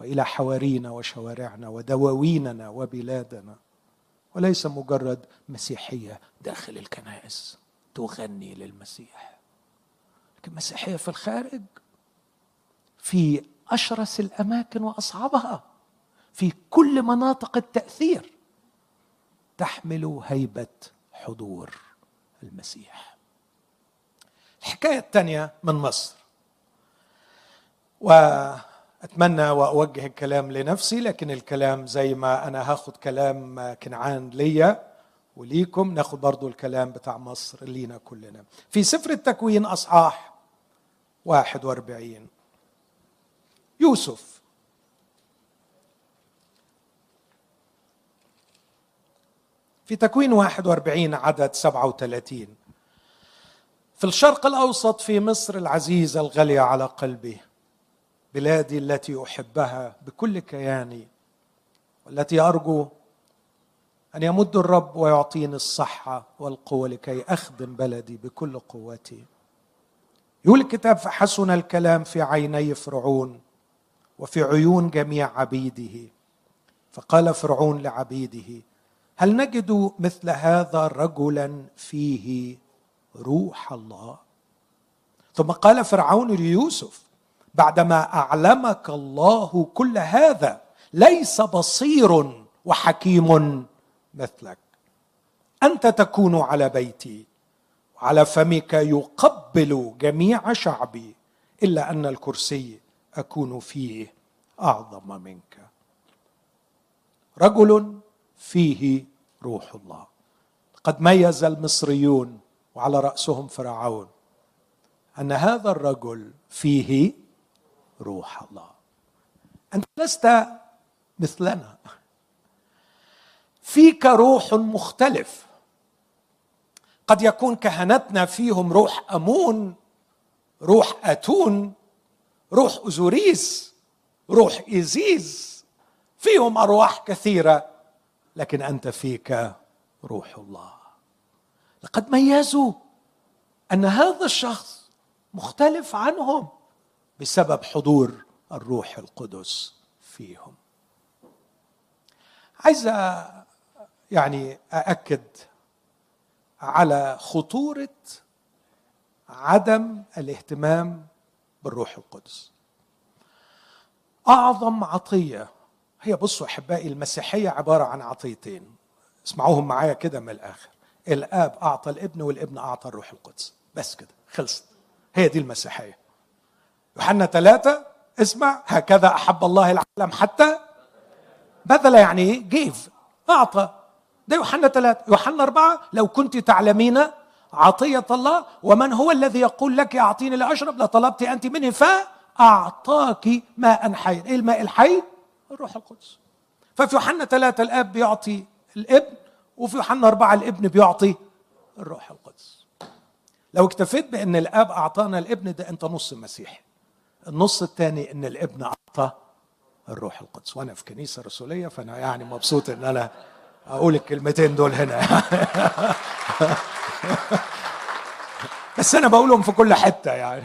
وإلى حوارينا وشوارعنا ودواويننا وبلادنا، وليس مجرد مسيحية داخل الكنائس تغني للمسيح، لكن مسيحية في الخارج، في أشرس الأماكن وأصعبها، في كل مناطق التأثير تحمل هيبة حضور المسيح. الحكاية الثانية من مصر، وأتمنى وأوجه الكلام لنفسي، لكن الكلام زي ما أنا هاخد كلام كنعان ليا وليكم، ناخد برضو الكلام بتاع مصر لينا كلنا. في سفر التكوين أصحاح 41، يوسف في تكوين 41 عدد 37، في الشرق الأوسط، في مصر العزيزة الغالية على قلبي، بلادي التي أحبها بكل كياني، والتي أرجو أن يمد الرب ويعطيني الصحة والقوة لكي أخدم بلدي بكل قوتي. يقول الكتاب: فحسن الكلام في عيني فرعون وفي عيون جميع عبيده، فقال فرعون لعبيده: هل نجد مثل هذا رجلا فيه روح الله؟ ثم قال فرعون ليوسف: بعدما أعلمك الله كل هذا، ليس بصير وحكيم مثلك، أنت تكون على بيتي، وعلى فمك يقبل جميع شعبي، إلا أن الكرسي أكون فيه أعظم منك. رجل فيه روح الله. قد ميز المصريون وعلى رأسهم فرعون أن هذا الرجل فيه روح الله. أنت لست مثلنا، فيك روح مختلف. قد يكون كهنتنا فيهم روح أمون، روح أتون، روح أزوريس، روح إيزيز، فيهم أرواح كثيرة، لكن أنت فيك روح الله. لقد ميزوا أن هذا الشخص مختلف عنهم بسبب حضور الروح القدس فيهم. عايز أأكد على خطورة عدم الاهتمام بالروح القدس. أعظم عطية هي، بصوا أحبائي، المسيحية عبارة عن عطيتين، اسمعوهم معايا كده من الآخر: الآب أعطى الابن، والابن أعطى الروح القدس. بس كده خلصت، هي دي المسيحية. يوحنا 3، اسمع: هكذا أحب الله العالم حتى بذل. يعني إيه؟ جيف، أعطى. ده يوحنا 3. يوحنا 4: لو كنت تعلمين عطية الله، ومن هو الذي يقول لك أعطيني لأشرب، لطلبت أنت منه فأعطاك ماء حي. إيه الماء الحي؟ الروح القدس. ففي يوحنا 3 الآب بيعطي الابن، وفي يوحنا 4 الابن بيعطي الروح القدس. لو اكتفيت بأن الآب أعطانا الابن، ده أنت نص مسيحي. النص الثاني أن الابن أعطى الروح القدس. وأنا في كنيسة رسولية، فأنا مبسوط أن أنا أقول الكلمتين دول هنا. بس أنا بقولهم في كل حتة.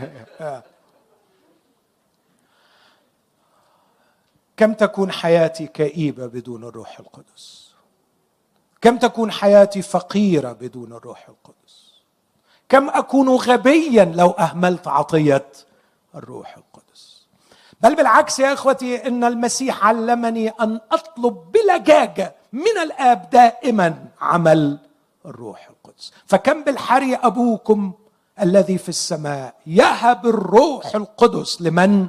كم تكون حياتي كئيبة بدون الروح القدس؟ كم تكون حياتي فقيرة بدون الروح القدس؟ كم أكون غبيا لو أهملت عطية الروح القدس؟ بل بالعكس يا إخوتي، إن المسيح علمني أن أطلب بلجاجة من الآب دائما عمل الروح القدس. فكم بالحري أبوكم الذي في السماء يهب الروح القدس لمن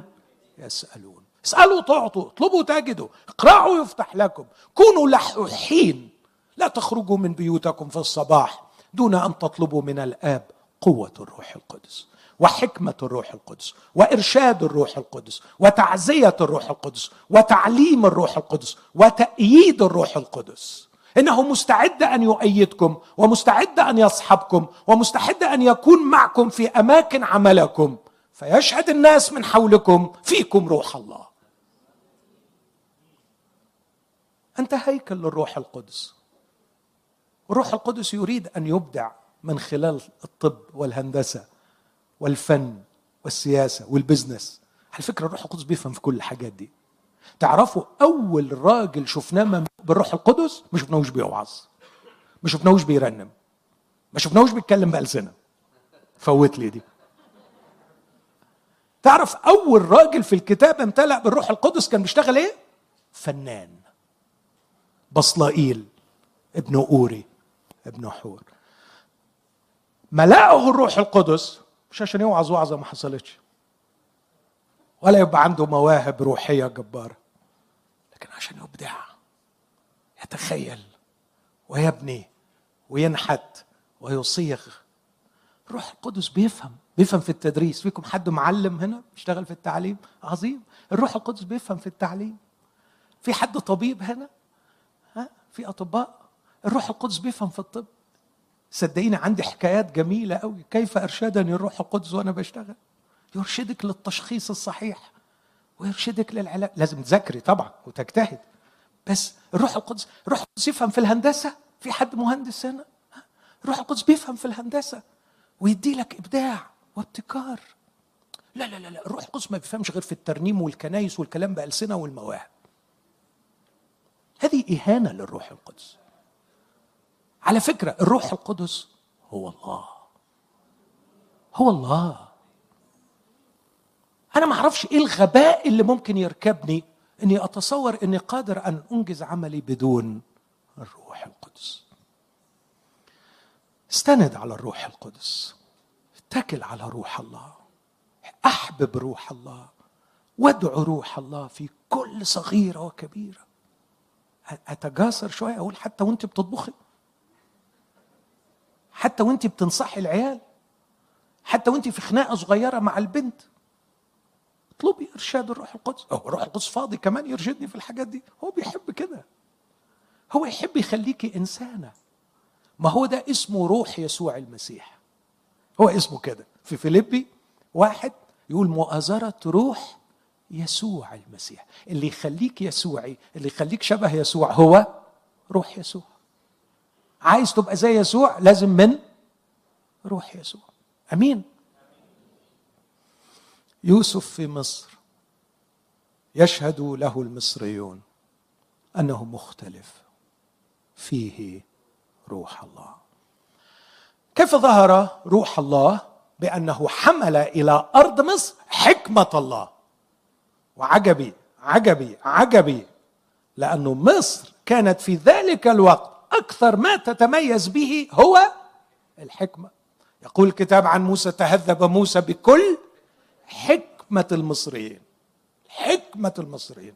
يسألون. اسألوا تعطوا، اطلبوا تجدوا، اقرعوا يفتح لكم، كونوا لحوحين، لا تخرجوا من بيوتكم في الصباح دون أن تطلبوا من الآب قوة الروح القدس، وحكمة الروح القدس، وإرشاد الروح القدس، وتعزية الروح القدس، وتعليم الروح القدس، وتأييد الروح القدس. إنه مستعد أن يؤيدكم، ومستعد أن يصحبكم، ومستعد أن يكون معكم في أماكن عملكم، فيشهد الناس من حولكم فيكم روح الله. أنت هيكل للروح القدس. الروح القدس يريد أن يبدع من خلال الطب والهندسة والفن والسياسة والبزنس. على فكرة الروح القدس بيفهم في كل الحاجات دي. تعرفوا أول راجل شفناه بالروح القدس ما شفناهوش بيوعظ، ما شفناهوش بيرنم، ما شفناهوش بيتكلم بألسنة. فوت لي دي. تعرف أول راجل في الكتاب امتلأ بالروح القدس كان بيشتغل إيه؟ فنان. بصلائيل ابن أوري ابن حور ملأه الروح القدس مش عشان يوعظ وعظة ما حصلتش ولا يبقى عنده مواهب روحية جبارة، لكن عشان يبدع، يتخيل ويبني وينحت ويصيغ. الروح القدس بيفهم في التدريس. فيكم حد معلم هنا بيشتغل في التعليم؟ عظيم. الروح القدس بيفهم في التعليم. في حد طبيب هنا؟ في أطباء. الروح القدس بيفهم في الطب. صدقيني عندي حكايات جميلة قوي. كيف أرشدني الروح القدس وأنا بشتغل؟ يرشدك للتشخيص الصحيح ويرشدك للعلاج. لازم تذاكري طبعا وتجتهد، بس الروح القدس، الروح القدس يفهم في الهندسة. في حد مهندس هنا؟ الروح القدس بيفهم في الهندسة ويدي لك إبداع وابتكار. لا لا لا، الروح القدس ما بيفهمش غير في الترنيم والكنايس والكلام بألسنة والمواهب. هذه إهانة للروح القدس. على فكرة الروح القدس هو الله، هو الله. أنا ما أعرفش إيه الغباء اللي ممكن يركبني إني أتصور إني قادر أن أنجز عملي بدون الروح القدس. استند على الروح القدس، اتكل على روح الله، أحبب روح الله، وادعو روح الله في كل صغيرة وكبيرة. أتجاسر شوية أقول حتى وأنت بتطبخي، حتى وأنت بتنصحي العيال، حتى وأنت في خناقة صغيرة مع البنت، اطلبي إرشاد الروح القدس. الروح القدس فاضي كمان يرشدني في الحاجات دي. هو بيحب كده، هو يحب يخليكي إنسانة. ما هو ده اسمه روح يسوع المسيح، هو اسمه كده. في فيليبي 1 يقول مؤازرة روح يسوع المسيح. اللي يخليك يسوعي، اللي يخليك شبه يسوع، هو روح يسوع. عايز تبقى زي يسوع لازم من روح يسوع. أمين. يوسف في مصر يشهد له المصريون أنه مختلف، فيه روح الله. كيف ظهر روح الله؟ بأنه حمل إلى أرض مصر حكمة الله. وعجبي عجبي عجبي، لأنه مصر كانت في ذلك الوقت أكثر ما تتميز به هو الحكمة. يقول الكتاب عن موسى تهذب موسى بكل حكمة المصريين. حكمة المصريين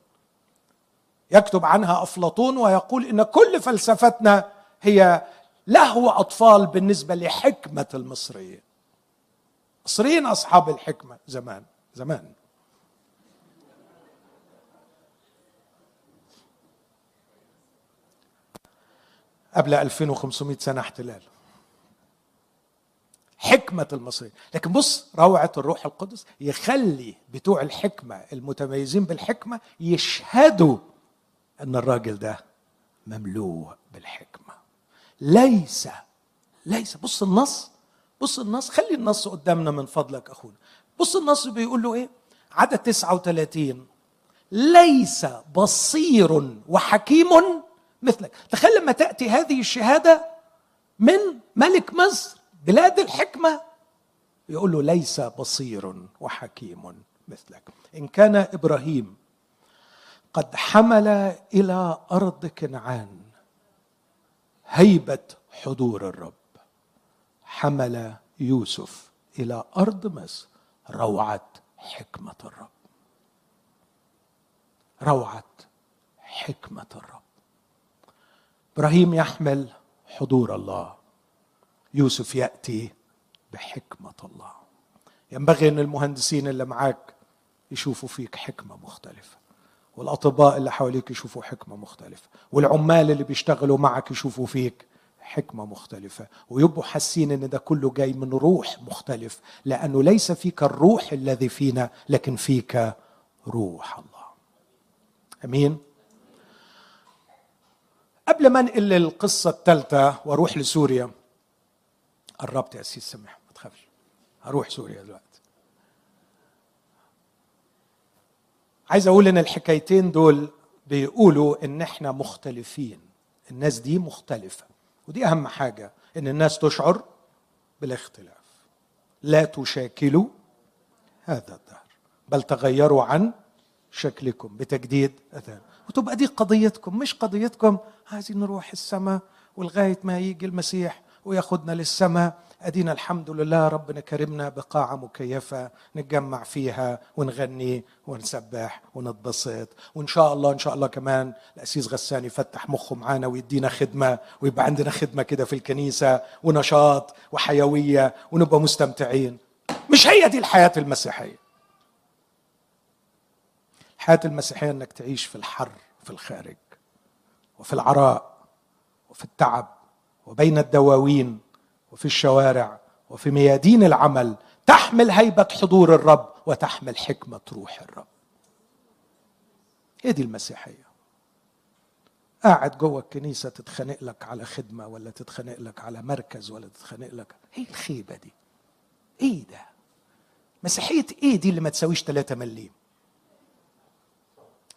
يكتب عنها أفلاطون ويقول إن كل فلسفتنا هي لهو أطفال بالنسبة لحكمة المصريين. المصريين أصحاب الحكمة زمان زمان. قبل 2500 سنة احتلال. حكمة المصريين. لكن بص، روعة الروح القدس يخلي بتوع الحكمة المتميزين بالحكمة يشهدوا أن الراجل ده مملوء بالحكمة. ليس بص النص، بص النص، خلي النص قدامنا من فضلك أخونا. بص النص بيقول له إيه؟ عدد 39 ليس بصير وحكيم مثلك. تخيل لما تأتي هذه الشهادة من ملك مصر بلاد الحكمة، يقول له ليس بصير وحكيم مثلك. إن كان إبراهيم قد حمل إلى أرض كنعان هيبة حضور الرب، حمل يوسف إلى أرض مصر روعة حكمة الرب. روعة حكمة الرب. إبراهيم يحمل حضور الله، يوسف يأتي بحكمة الله. ينبغي أن المهندسين اللي معاك يشوفوا فيك حكمة مختلفة، والأطباء اللي حواليك يشوفوا حكمة مختلفة، والعمال اللي بيشتغلوا معك يشوفوا فيك حكمة مختلفة، ويبقوا حاسين ان ده كله جاي من روح مختلف، لأنه ليس فيك الروح الذي فينا لكن فيك روح الله. امين. قبل ما انقل القصة الثالثة واروح لسوريا، قربت يا أسيس سمح ما تخافش، هروح سوريا دلوقتي. عايز اقول ان الحكايتين دول بيقولوا ان احنا مختلفين، الناس دي مختلفة، ودي اهم حاجة ان الناس تشعر بالاختلاف. لا تشاكلوا هذا الدهر بل تغيروا عن شكلكم بتجديد أذهان، وتبقى دي قضيتكم، مش قضيتكم عايزين نروح السماء ولغاية ما يجي المسيح وياخدنا للسماء. أدينا الحمد لله ربنا كرمنا بقاعة مكيفة نتجمع فيها ونغني ونسبح ونتبسط، وإن شاء الله إن شاء الله كمان الأسيس غسان يفتح مخه معانا ويدينا خدمة، ويبقى عندنا خدمة كده في الكنيسة ونشاط وحيوية ونبقى مستمتعين. مش هي دي الحياة المسيحية. الحياة المسيحية إنك تعيش في الحر في الخارج وفي العراء وفي التعب وبين الدواوين وفي الشوارع وفي ميادين العمل، تحمل هيبة حضور الرب وتحمل حكمة روح الرب. هي دي المسيحية. قاعد جوه الكنيسة تتخانق لك على خدمة ولا تتخانق لك على مركز ولا تتخانق لك، ايه الخيبة دي؟ ايه ده؟ مسيحية ايه دي اللي ما تساويش 3 مليم؟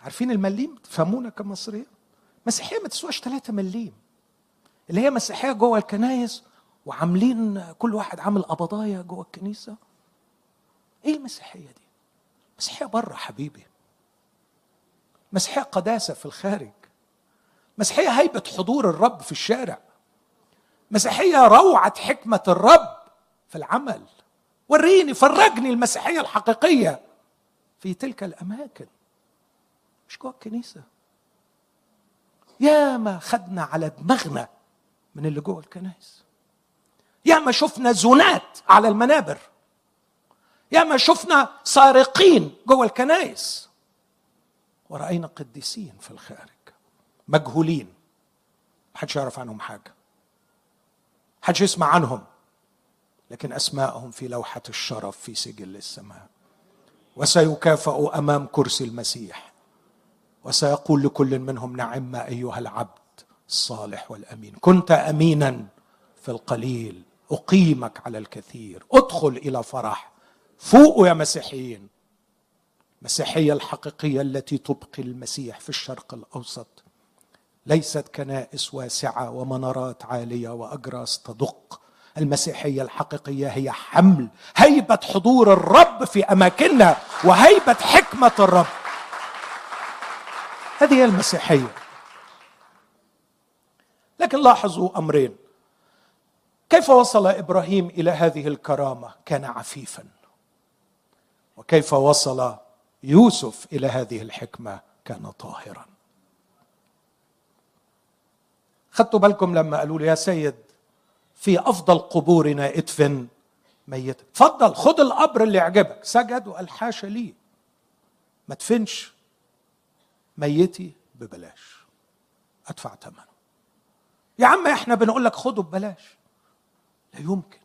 عارفين المليم؟ تفهمونا كمصريين؟ مسيحية ما تسواش 3 مليم، اللي هي مسيحية جوه الكنايس وعاملين كل واحد عامل قبضايه جوه الكنيسه. ايه المسيحيه دي؟ مسيحيه بره حبيبي، مسيحيه قداسه في الخارج، مسيحيه هيبه حضور الرب في الشارع، مسيحيه روعه حكمه الرب في العمل. وريني فرجني المسيحيه الحقيقيه في تلك الاماكن، مش جوه الكنيسه. ياما خدنا على دماغنا من اللي جوه الكنائس، ياما شفنا زونات على المنابر، ياما شفنا سارقين جوه الكنائس، ورأينا قديسين في الخارج مجهولين محدش يعرف عنهم حاجة، محدش يسمع عنهم، لكن أسماءهم في لوحة الشرف في سجل السماء، وسيكافأ أمام كرسي المسيح، وسيقول لكل منهم نعم أيها العبد الصالح والأمين، كنت أمينا في القليل أقيمك على الكثير، أدخل إلى فرح. فوقوا يا مسيحيين. المسيحية الحقيقية التي تبقي المسيح في الشرق الأوسط ليست كنائس واسعة ومنارات عالية وأجراس تدق. المسيحية الحقيقية هي حمل هيبة حضور الرب في أماكننا وهيبة حكمة الرب. هذه هي المسيحية. لكن لاحظوا أمرين. كيف وصل إبراهيم إلى هذه الكرامة؟ كان عفيفا. وكيف وصل يوسف إلى هذه الحكمة؟ كان طاهرا. خدتوا بالكم لما قالوا لي يا سيد في أفضل قبورنا ادفن ميتا، اتفضل خد القبر اللي يعجبك، سجد وقال حاشا لي، ما ادفنش ميتي ببلاش، ادفع ثمنه. يا عم احنا بنقول لك خده ببلاش. لا يمكن.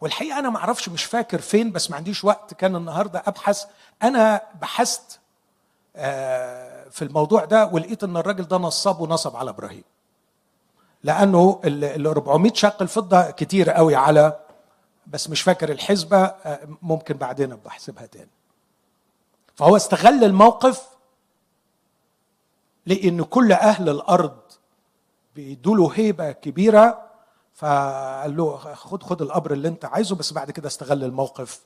والحقيقة أنا معرفش، مش فاكر فين، بس ما عنديش وقت كان النهاردة أبحث. أنا بحثت في الموضوع ده ولقيت أن الراجل ده نصاب، ونصب على إبراهيم، لأنه ال 400 شق الفضة كتير قوي على، بس مش فاكر الحسبة، ممكن بعدين بحسبها تاني. فهو استغل الموقف، لأن كل أهل الأرض بيدوا له هيبة كبيرة، فقال له خد القبر اللي انت عايزه، بس بعد كده استغل الموقف.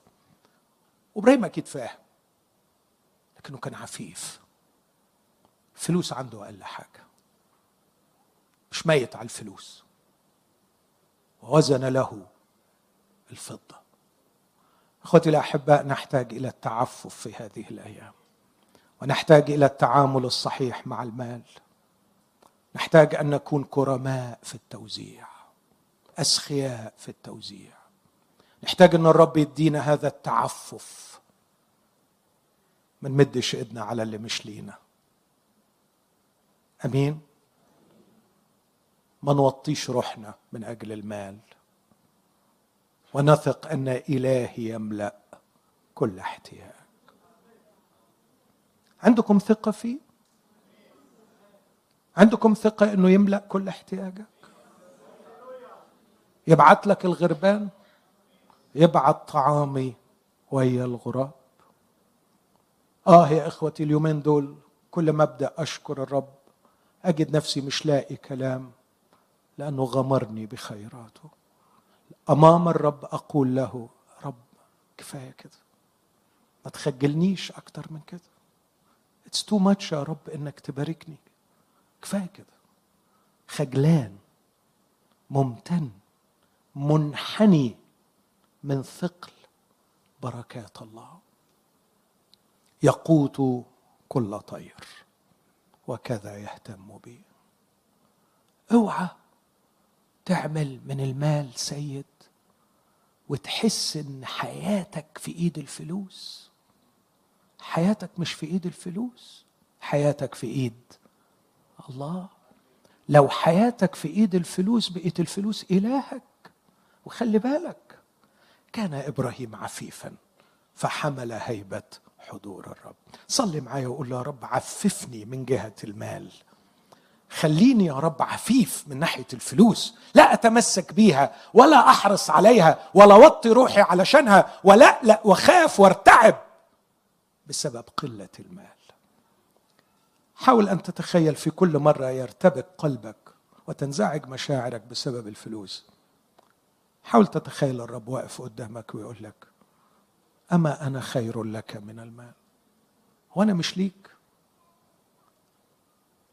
وابراهيم اكيد فاهم، لكنه كان عفيف. الفلوس عنده اقل حاجه، مش ميت على الفلوس. ووزن له الفضه. اخوتي الاحباء، نحتاج الى التعفف في هذه الايام، ونحتاج الى التعامل الصحيح مع المال. نحتاج ان نكون كرماء في التوزيع، أسخياء في التوزيع. نحتاج أن الرب يدينا هذا التعفف، ما نمدش إيدنا على اللي مش لينا. أمين. ما نوطيش روحنا من أجل المال، ونثق أن إلهي يملأ كل احتياج. عندكم ثقة فيه؟ عندكم ثقة أنه يملأ كل احتياجك؟ يبعت لك الغربان، يبعت طعامي ويا الغراب. يا إخوتي، اليومين دول كل ما أبدأ أشكر الرب أجد نفسي مش لاقي كلام، لأنه غمرني بخيراته. أمام الرب أقول له: رب كفاية كده، ما تخجلنيش أكتر من كده. It's too much يا رب إنك تباركني، كفاية كده. خجلان، ممتن، منحني من ثقل بركات الله. يقوت كل طير وكذا يهتم به. اوعى تعمل من المال سيد وتحس ان حياتك في ايد الفلوس. حياتك مش في ايد الفلوس، حياتك في ايد الله. لو حياتك في ايد الفلوس بقيت الفلوس الهك. وخلي بالك، كان إبراهيم عفيفا فحمل هيبة حضور الرب. صلي معايا وقول له: يا رب عففني من جهة المال، خليني يا رب عفيف من ناحية الفلوس، لا أتمسك بيها ولا أحرص عليها ولا أوطي روحي علشانها ولا أقلق وخاف وارتعب بسبب قلة المال. حاول أن تتخيل في كل مرة يرتبك قلبك وتنزعج مشاعرك بسبب الفلوس، حاول تتخيل الرب واقف قدامك ويقول لك: أما أنا خير لك من المال، وأنا مش ليك؟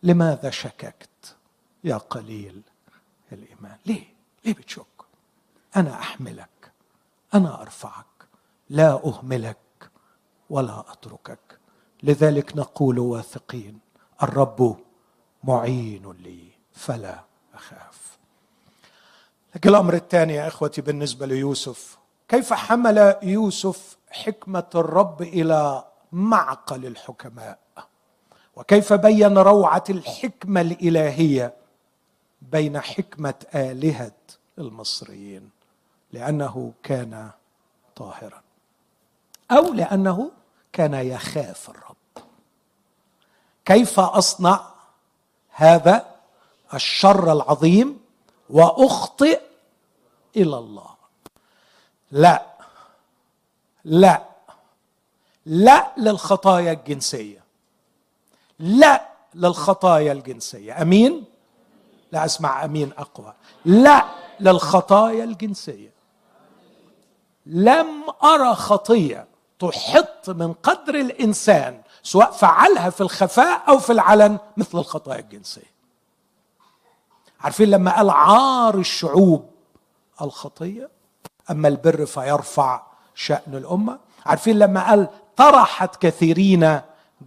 لماذا شككت يا قليل الإيمان؟ ليه بتشك؟ أنا أحملك، أنا أرفعك، لا أهملك ولا أتركك. لذلك نقول واثقين: الرب معين لي فلا أخاف. لكن الأمر الثاني يا إخوتي بالنسبة ليوسف، كيف حمل يوسف حكمة الرب إلى معقل الحكماء، وكيف بين روعة الحكمة الإلهية بين حكمة آلهة المصريين، لأنه كان طاهرا أو لأنه كان يخاف الرب. كيف أصنع هذا الشر العظيم وأخطئ إلى الله؟ لا لا لا للخطايا الجنسية، لا للخطايا الجنسية. أمين؟ لا، أسمع أمين أقوى. لا للخطايا الجنسية. لم أرى خطية تحط من قدر الإنسان، سواء فعلها في الخفاء أو في العلن، مثل الخطايا الجنسية. عارفين لما قال: عار الشعوب الخطية، أما البر فيرفع شأن الأمة. عارفين لما قال: طرحت كثيرين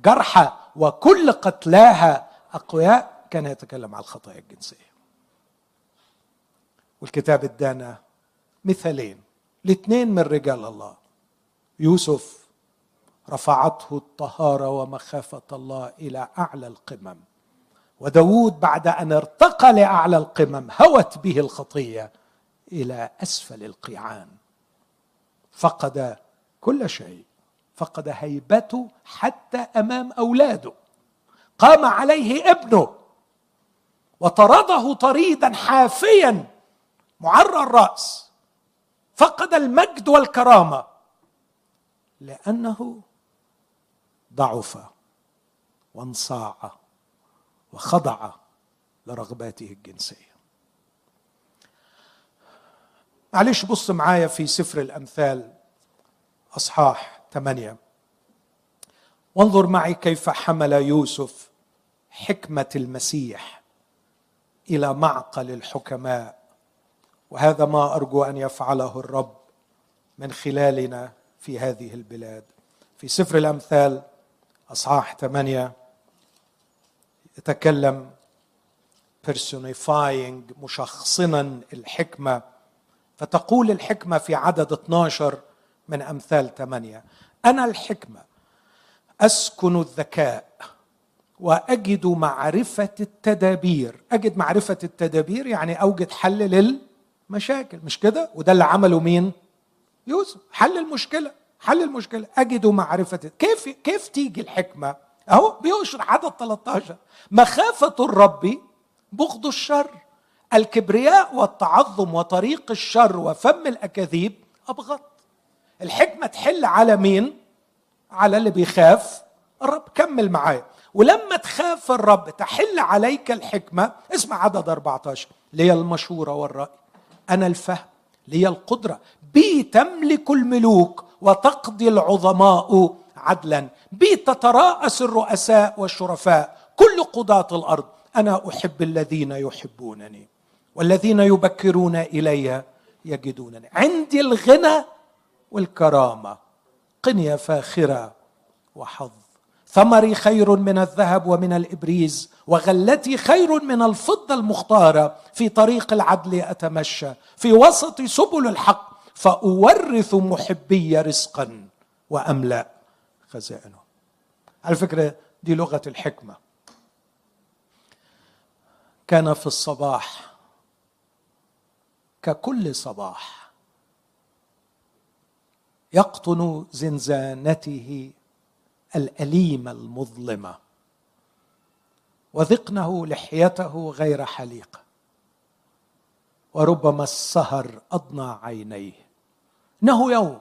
جرحى وكل قتلاها أقوياء، كان يتكلم عن الخطايا الجنسية. والكتاب ادانا مثالين الاثنين من رجال الله. يوسف رفعته الطهارة ومخافة الله إلى أعلى القمم، وداود بعد أن ارتقى لأعلى القمم هوت به الخطية إلى أسفل القيعان، فقد كل شيء، فقد هيبته حتى أمام أولاده. قام عليه ابنه وطرده طريدا حافيا معرى الرأس، فقد المجد والكرامة لأنه ضعف وانصاع وخضع لرغباته الجنسية. معلش، بص معايا في سفر الأمثال أصحاح 8، وانظر معي كيف حمل يوسف حكمة المسيح إلى معقل الحكماء. وهذا ما أرجو أن يفعله الرب من خلالنا في هذه البلاد. في سفر الأمثال أصحاح 8 يتكلم personifying، مشخصنا الحكمة. فتقول الحكمة في عدد 12 من أمثال 8: أنا الحكمة أسكن الذكاء وأجد معرفة التدابير. أجد معرفة التدابير يعني أوجد حل للمشاكل، مش كده؟ وده اللي عمله مين؟ يوسف. حل المشكلة، حل المشكلة، أجد معرفة. كيف تيجي الحكمة؟ أهو بيشرح عدد 13: مخافة الرب بغض الشر، الكبرياء والتعظم وطريق الشر وفم الأكاذيب أبغض. الحكمة تحل على مين؟ على اللي بيخاف الرب. كمل معايا: ولما تخاف الرب تحل عليك الحكمة. اسمع عدد 14: لي المشورة والرأي، أنا الفهم، لي القدرة، بي تملك الملوك وتقضي العظماء عدلا، بي تترأس الرؤساء والشرفاء، كل قضاة الأرض، أنا أحب الذين يحبونني والذين يبكرون إلي يجدونني، عندي الغنى والكرامة، قنية فاخرة وحظ، ثمري خير من الذهب ومن الإبريز، وغلتي خير من الفضة المختارة، في طريق العدل أتمشى، في وسط سبل الحق، فأورث محبي رزقا وأملأ خزائنه. على فكرة دي لغة الحكمة. كان في الصباح ككل صباح يقطن زنزانته الأليمة المظلمة، وذقنه لحيته غير حليقة، وربما السهر أضنى عينيه، إنه يوم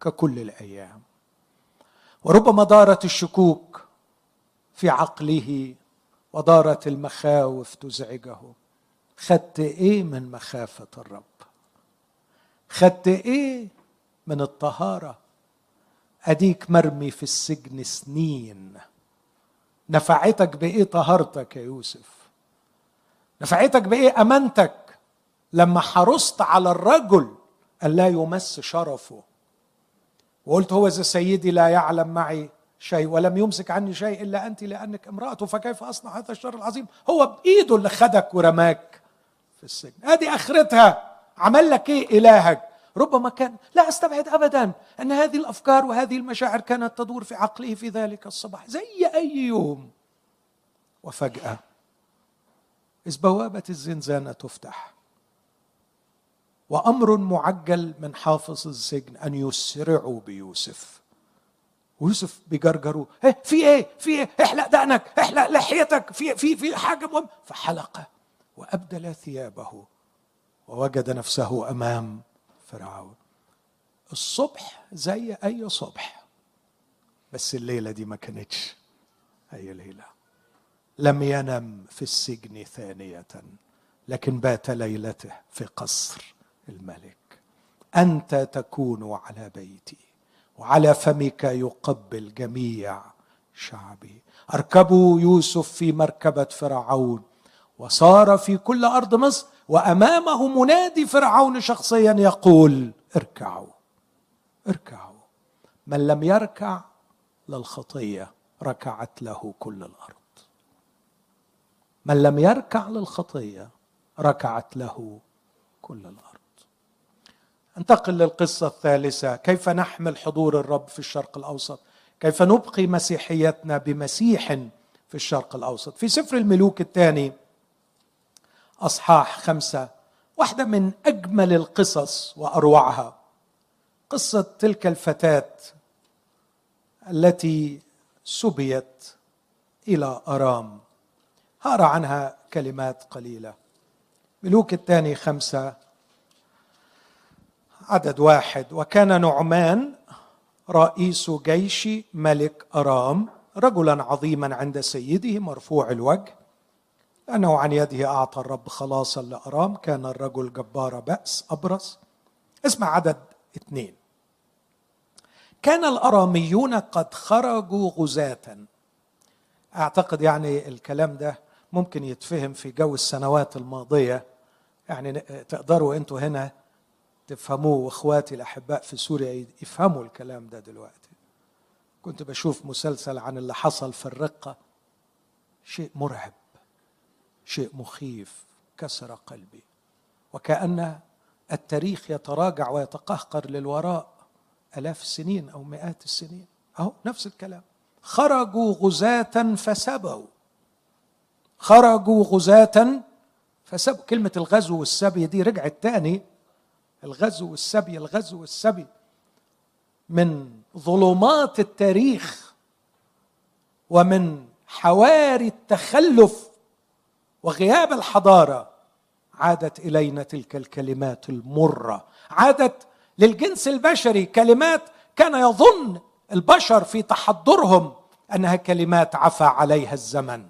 ككل الأيام، وربما دارت الشكوك في عقله ودارت المخاوف تزعجه. خدت إيه من مخافة الرب؟ خدت إيه من الطهارة؟ أديك مرمي في السجن سنين، نفعتك بإيه طهارتك يا يوسف؟ نفعتك بإيه أمانتك لما حرصت على الرجل أن لا يمس شرفه، وقلت هو إذا سيدي لا يعلم معي شيء ولم يمسك عني شيء إلا أنت لأنك امرأته، فكيف أصنع هذا الشر العظيم؟ هو بإيده اللي خدك ورماك في السجن، هذه آخرتها. عمل لك إيه إلهك؟ ربما كان، لا أستبعد أبدا أن هذه الأفكار وهذه المشاعر كانت تدور في عقله في ذلك الصباح زي أي يوم، وفجأة إذ بوابة الزنزانة تفتح، وأمر معجل من حافظ السجن أن يسرعوا بيوسف، ويوسف بيجرجروا: إيه في إيه؟ في إيه؟ احلق دقنك، احلق لحيتك، في حاجة مهمة. فحلقه وأبدل ثيابه ووجد نفسه أمام فرعون. الصبح زي أي صبح، بس الليلة دي ما كانتش أي ليلة. لم ينم في السجن ثانية، لكن بات ليلته في قصر الملك. أنت تكون على بيتي، وعلى فمك يقبل جميع شعبي. أركبوا يوسف في مركبة فرعون، وصار في كل أرض مصر، وأمامه منادي فرعون شخصيا يقول: اركعوا اركعوا، من لم يركع للخطية ركعت له كل الأرض، من لم يركع للخطية ركعت له كل الأرض. انتقل للقصة الثالثة: كيف نحمل حضور الرب في الشرق الأوسط، كيف نبقي مسيحيتنا بمسيح في الشرق الأوسط. في سفر الملوك الثاني أصحاح 5 واحدة من أجمل القصص وأروعها، قصة تلك الفتاة التي سبيت إلى أرام. هقرأ عنها كلمات قليلة. ملوك الثاني 5 عدد 1: وكان نعمان رئيس جيش ملك أرام رجلا عظيما عند سيده مرفوع الوجه، لأنه عن يده أعطى الرب خلاصا لأرام، كان الرجل جبار بأس أبرص. اسمع عدد 2: كان الأراميون قد خرجوا غزاة. أعتقد يعني الكلام ده ممكن يتفهم في جو السنوات الماضية، يعني تقدروا أنتوا هنا تفهموه، وإخواتي الأحباء في سوريا يفهموا الكلام ده دلوقتي. كنت بشوف مسلسل عن اللي حصل في الرقة، شيء مرعب، شيء مخيف، كسر قلبي، وكأن التاريخ يتراجع ويتقهقر للوراء آلاف السنين أو مئات السنين. أهو نفس الكلام، خرجوا غزاة فسبوا. خرجوا غزاة فسبوا. كلمة الغزو والسبي دي رجعت تاني، الغزو والسبي الغزو والسبي، من ظلمات التاريخ ومن حواري التخلف وغياب الحضارة عادت إلينا تلك الكلمات المرة، عادت للجنس البشري كلمات كان يظن البشر في تحضرهم أنها كلمات عفى عليها الزمن،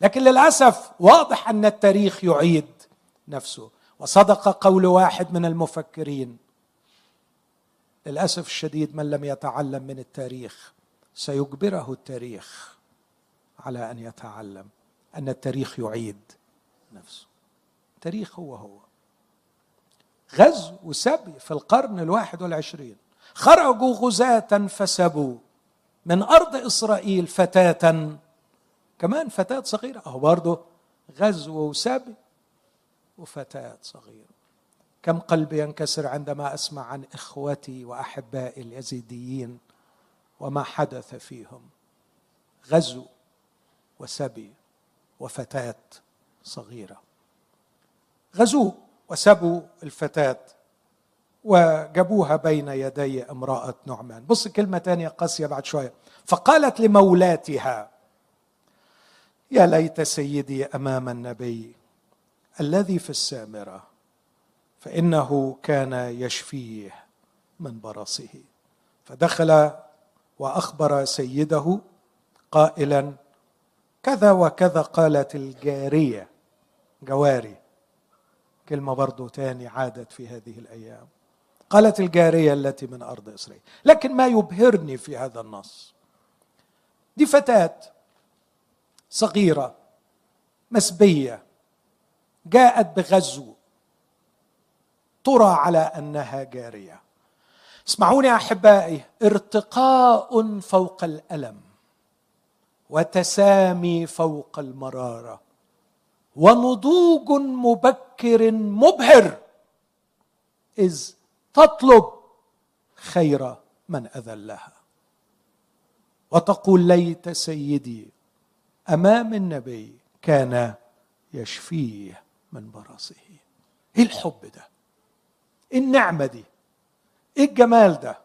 لكن للأسف واضح أن التاريخ يعيد نفسه. وصدق قول واحد من المفكرين، للأسف الشديد من لم يتعلم من التاريخ سيجبره التاريخ على أن يتعلم أن التاريخ يعيد نفسه. التاريخ هو غزو وسبي في القرن 21. خرجوا غزاة فسبوا من أرض إسرائيل فتاة، كمان فتاة صغيرة، أهو برضه غزو وسبي وفتاة صغيرة. كم قلبي ينكسر عندما أسمع عن إخوتي وأحبائي اليزيديين وما حدث فيهم، غزو وسبي وفتاة صغيرة. غزو وسبوا الفتاة وجابوها بين يدي امرأة نعمان. بص كلمة تانية قاسية بعد شوية. فقالت لمولاتها: يا ليت سيدي أمام النبي الذي في السامرة، فإنه كان يشفيه من برصه. فدخل وأخبر سيده قائلا: كذا وكذا قالت الجارية، جواري، كلمة برضو تاني عادت في هذه الأيام، قالت الجارية التي من أرض إسرائيل. لكن ما يبهرني في هذا النص، دي فتاة صغيرة مسبية جاءت بغزو ترى على أنها جارية. اسمعوني يا أحبائي، ارتقاء فوق الألم وتسامي فوق المرارة ونضوج مبكر مبهر، إذ تطلب خير من أذلها وتقول: ليت سيدي أمام النبي كان يشفيه من برصه. إيه الحب ده؟ إيه النعمة دي؟ إيه الجمال ده؟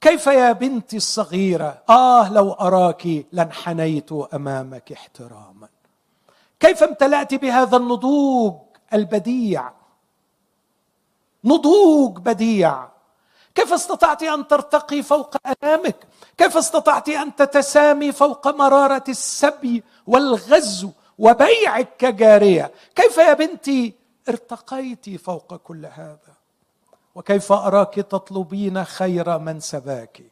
كيف يا بنتي الصغيرة، لو أراك لانحنيت أمامك احتراما. كيف امتلأت بهذا النضوج البديع، نضوج بديع. كيف استطعت أن ترتقي فوق آلامك؟ كيف استطعت أن تتسامي فوق مرارة السبي والغزو وبيعك كجارية؟ كيف يا بنتي ارتقيت فوق كل هذا؟ وكيف أراك تطلبين خير من سباك؟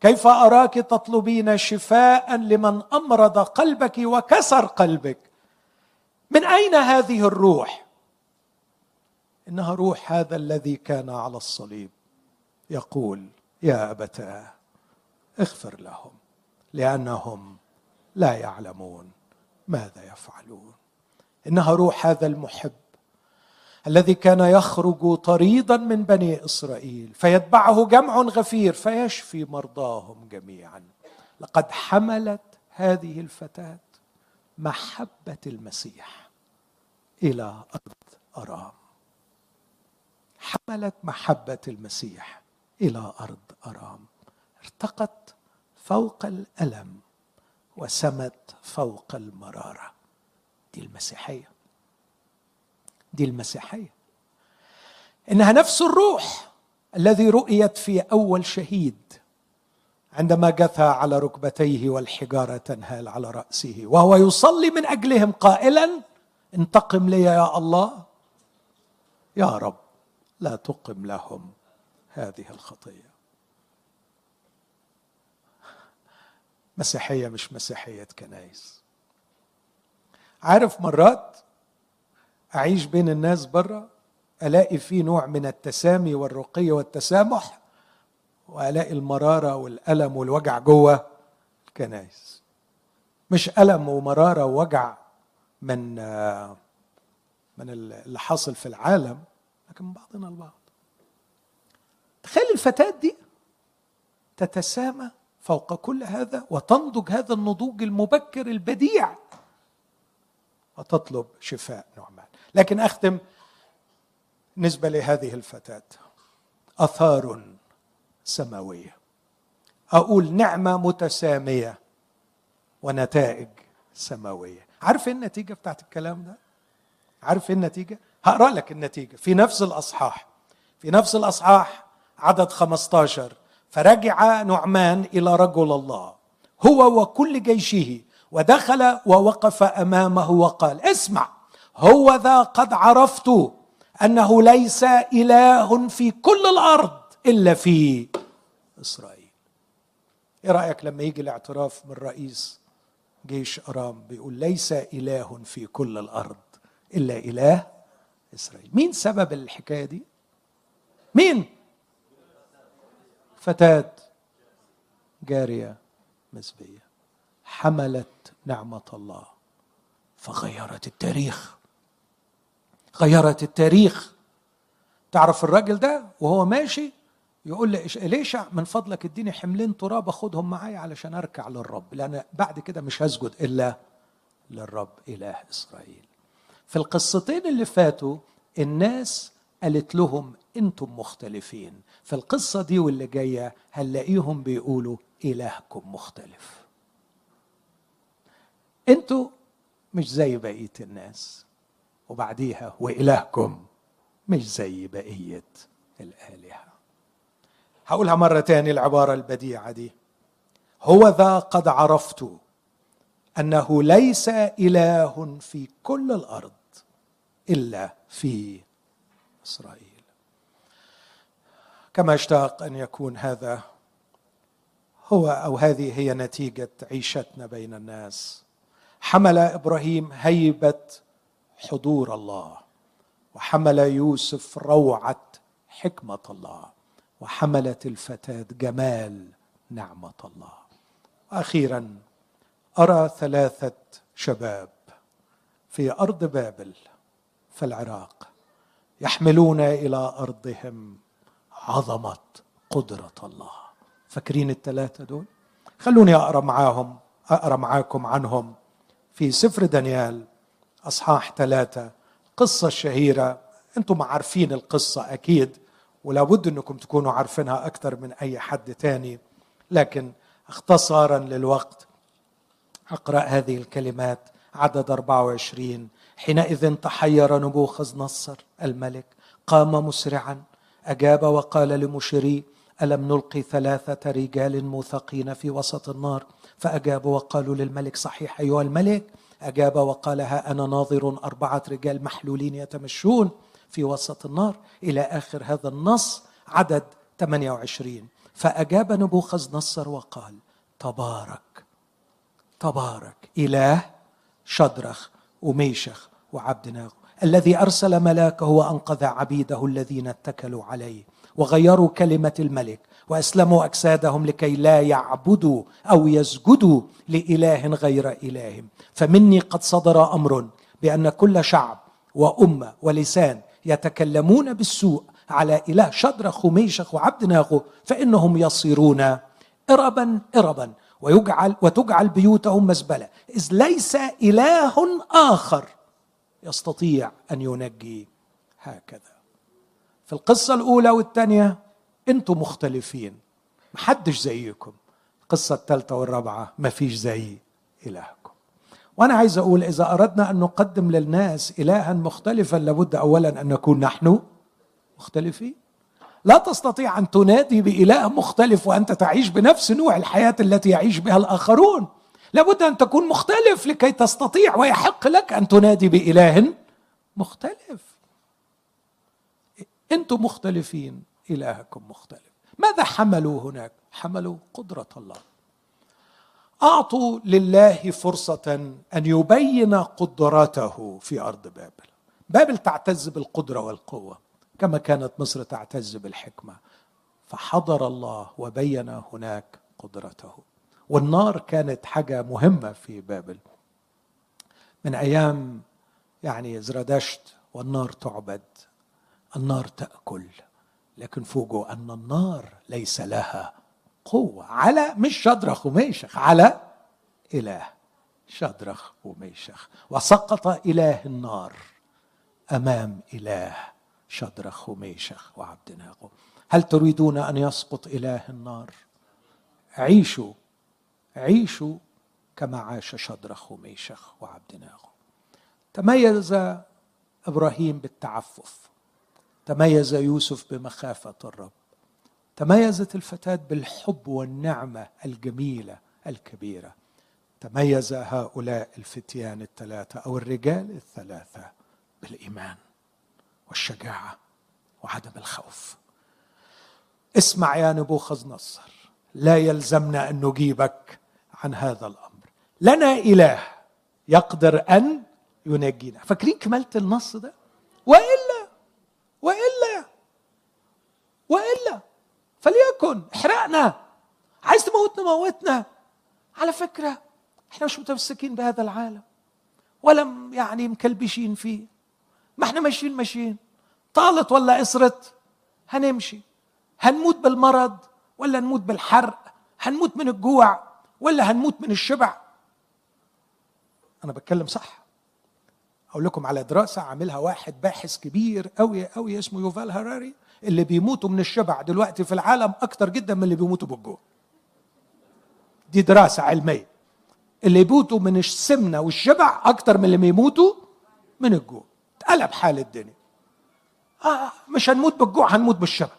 كيف أراك تطلبين شفاء لمن أمرض قلبك وكسر قلبك؟ من أين هذه الروح؟ إنها روح هذا الذي كان على الصليب يقول: يا أبتاه اغفر لهم لأنهم لا يعلمون ماذا يفعلون. إنها روح هذا المحب الذي كان يخرج طريدا من بني إسرائيل فيتبعه جمع غفير فيشفي مرضاهم جميعا. لقد حملت هذه الفتاة محبة المسيح إلى أرض أرام. حملت محبة المسيح إلى أرض أرام، ارتقت فوق الألم وسمت فوق المرارة. دي المسيحية، دي المسيحية. إنها نفس الروح الذي رؤيت في أول شهيد عندما جثى على ركبتيه والحجارة تنهال على رأسه وهو يصلي من أجلهم قائلا: انتقم لي يا الله، يا رب لا تقم لهم هذه الخطية. مسيحية مش مسيحية كنايس. عارف مرات أعيش بين الناس بره ألاقي فيه نوع من التسامي والرقي والتسامح، وألاقي المرارة والألم والوجع جوه الكنايس. مش ألم ومرارة ووجع من اللي حاصل في العالم، لكن بعضنا البعض. تخيل الفتاة دي تتسامى فوق كل هذا وتنضج هذا النضوج المبكر البديع وتطلب شفاء نعمان. لكن أختم بالنسبة لهذه الفتاة، آثار سماوية، أقول نعمة متسامية ونتائج سماوية. عارف إيه النتيجة بتاعت الكلام ده؟ عارف إيه النتيجة؟ هقرأ لك النتيجة في نفس الأصحاح، في نفس الأصحاح عدد 15: فرجع نعمان إلى رجل الله هو وكل جيشه، ودخل ووقف أمامه وقال: اسمع، هو ذا قد عرفت أنه ليس إله في كل الأرض إلا في إسرائيل. إيه رأيك لما يجي الاعتراف من رئيس جيش أرام بيقول ليس إله في كل الأرض إلا إله إسرائيل؟ مين سبب الحكاية دي؟ مين؟ فتاة جارية مزبية حملت نعمة الله فغيرت التاريخ، غيرت التاريخ. تعرف الراجل ده وهو ماشي يقول لإليشع: من فضلك اديني حملين تراب اخدهم معايا علشان اركع للرب، لان بعد كده مش هسجد الا للرب اله اسرائيل. في القصتين اللي فاتوا الناس قالت لهم انتم مختلفين، في القصة دي واللي جاية هنلاقيهم بيقولوا الهكم مختلف، انتوا مش زي بقية الناس، وبعديها وإلهكم مش زي بقية الآلهة. هقولها مرة تاني العبارة البديعة دي: هو ذا قد عرفت أنه ليس إله في كل الأرض إلا في إسرائيل. كما اشتاق أن يكون هذا هو أو هذه هي نتيجة عيشتنا بين الناس. حمل إبراهيم هيبة حضور الله، وحمل يوسف روعة حكمة الله، وحملت الفتاة جمال نعمة الله. أخيرا أرى ثلاثة شباب في أرض بابل في العراق يحملون إلى أرضهم عظمة قدرة الله. فاكرين الثلاثة دول؟ خلوني أقرأ معاكم عنهم في سفر دانيال أصحاح 3، قصة شهيرة. أنتم عارفين القصة أكيد، ولابد أنكم تكونوا عارفينها أكتر من أي حد تاني، لكن اختصارا للوقت أقرأ هذه الكلمات عدد 24: حينئذ تحير نبوخذ نصر الملك، قام مسرعا، أجاب وقال لمشيريه: ألم نلقي 3 رجال موثقين في وسط النار؟ فأجابوا وقالوا للملك: صحيح أيها الملك. أجاب وقال: ها أنا ناظر 4 رجال محلولين يتمشون في وسط النار، إلى آخر هذا النص عدد 28. فأجاب نبوخذ نصر وقال: تبارك تبارك إله شدرخ وميشخ وعبدناغ، الذي أرسل ملاكه وأنقذ عبيده الذين اتكلوا عليه وغيروا كلمة الملك وأسلموا أجسادهم لكي لا يعبدوا أو يسجدوا لإله غير إلههم. فمني قد صدر أمر بأن كل شعب وأمة ولسان يتكلمون بالسوء على إله شدرخ وميشخ وعبدناغ، فإنهم يصيرون إربا إربا، وتجعل بيوتهم مزبلة، إذ ليس إله آخر يستطيع أن ينجي. هكذا في القصة الأولى والثانية أنتم مختلفين، محدش زيكم. القصة الثالثة والرابعة مفيش زي إلهكم. وأنا عايز أقول إذا أردنا أن نقدم للناس إلها مختلفا لابد أولا أن نكون نحن مختلفين. لا تستطيع أن تنادي بإله مختلف وأنت تعيش بنفس نوع الحياة التي يعيش بها الآخرون، لابد أن تكون مختلف لكي تستطيع ويحق لك أن تنادي بإله مختلف. أنتم مختلفين، إلهكم مختلف. ماذا حملوا هناك؟ حملوا قدرة الله. أعطوا لله فرصة أن يبين قدرته في أرض بابل. بابل تعتز بالقدرة والقوة كما كانت مصر تعتز بالحكمة، فحضر الله وبين هناك قدرته. والنار كانت حاجة مهمة في بابل من أيام زردشت، والنار تعبد، النار تأكل، لكن فوجئوا أن النار ليس لها قوة على مش شدرخ وميشخ، على إله شدرخ وميشخ، وسقط إله النار أمام إله شدرخ وميشخ وعبدناغو. هل تريدون أن يسقط إله النار؟ عيشوا كما عاش شدرخ وميشخ وعبدناغو. تميز إبراهيم بالتعفف، تميز يوسف بمخافة الرب، تميزت الفتاة بالحب والنعمة الجميلة الكبيرة، تميز هؤلاء الفتيان الثلاثة أو الرجال الثلاثة بالإيمان والشجاعة وعدم الخوف. اسمع يا نبوخذ نصر، لا يلزمنا أن نجيبك عن هذا الأمر، لنا إله يقدر أن ينجينا. فاكرين كمالة النص ده؟ وإلا وإلا وإلا فليكن، احرقنا، عايز تموتنا موتنا. على فكرة احنا مش متمسكين بهذا العالم ولا يعني مكلبشين فيه، ما احنا ماشيين طالت ولا قصرت هنمشي، هنموت بالمرض ولا نموت بالحرق، هنموت من الجوع ولا هنموت من الشبع. انا بتكلم صح، اقول لكم على دراسة عاملها واحد باحث كبير قوي اسمه يوفال هراري، اللي بيموتوا من الشبع دلوقتي في العالم اكتر جدا من اللي بيموتوا بالجوع. دي دراسة علمية، اللي يموتوا من السمنة والشبع اكتر من اللي بيموتوا من الجوع. اتقلب حال الدنيا، مش هنموت بالجوع هنموت بالشبع،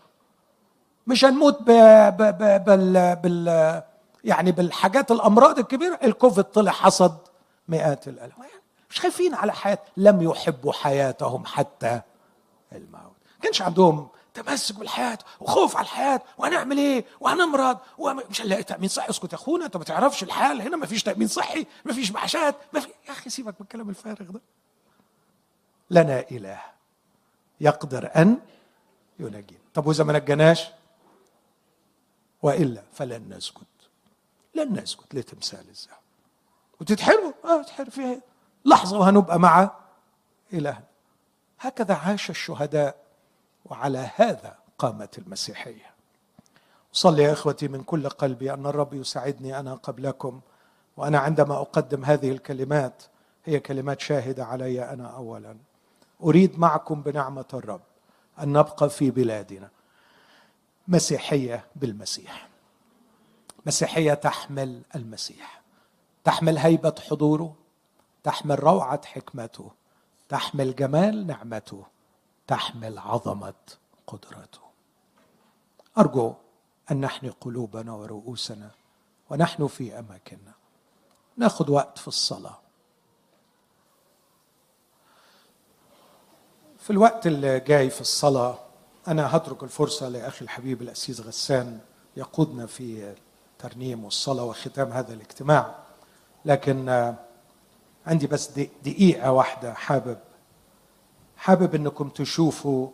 مش هنموت يعني بالحاجات الامراض الكبيرة. الكوفيد طلع حصد مئات الالام، مش خايفين على حياة. لم يحبوا حياتهم حتى الموت، كانش عندهم تمسك بالحياة وخوف على الحياة وهنعمل ايه وهنمرض ومش هنلاقي تأمين صحي. اسكت يا اخونا، انت ما تعرفش الحال هنا، ما فيش تأمين صحي، ما فيش معاشات، ما في. يا اخي سيبك من الكلام الفارغ ده. لنا إله يقدر أن ينجينا. طب وإذا ما نجناش؟ وإلا فلن نسكت، لن نسكت لتمثال الذهب. وتتحروا تتحروا فيها لحظة وهنبقى مع إلهنا. هكذا عاش الشهداء، وعلى هذا قامت المسيحية. أصلي يا إخوتي من كل قلبي أن الرب يساعدني أنا قبلكم، وأنا عندما أقدم هذه الكلمات هي كلمات شاهدة علي أنا أولا. أريد معكم بنعمة الرب أن نبقى في بلادنا مسيحية بالمسيح، مسيحية تحمل المسيح، تحمل هيبة حضوره، تحمل روعة حكمته، تحمل جمال نعمته، تحمل عظمة قدرته. أرجو أن نحن قلوبنا ورؤوسنا ونحن في أماكننا ناخد وقت في الصلاة. في الوقت اللي جاي في الصلاة أنا هترك الفرصة لأخي الحبيب الأسيس غسان يقودنا في ترنيم والصلاة وختام هذا الاجتماع، لكن عندي بس دقيقة واحدة. حابب أنكم تشوفوا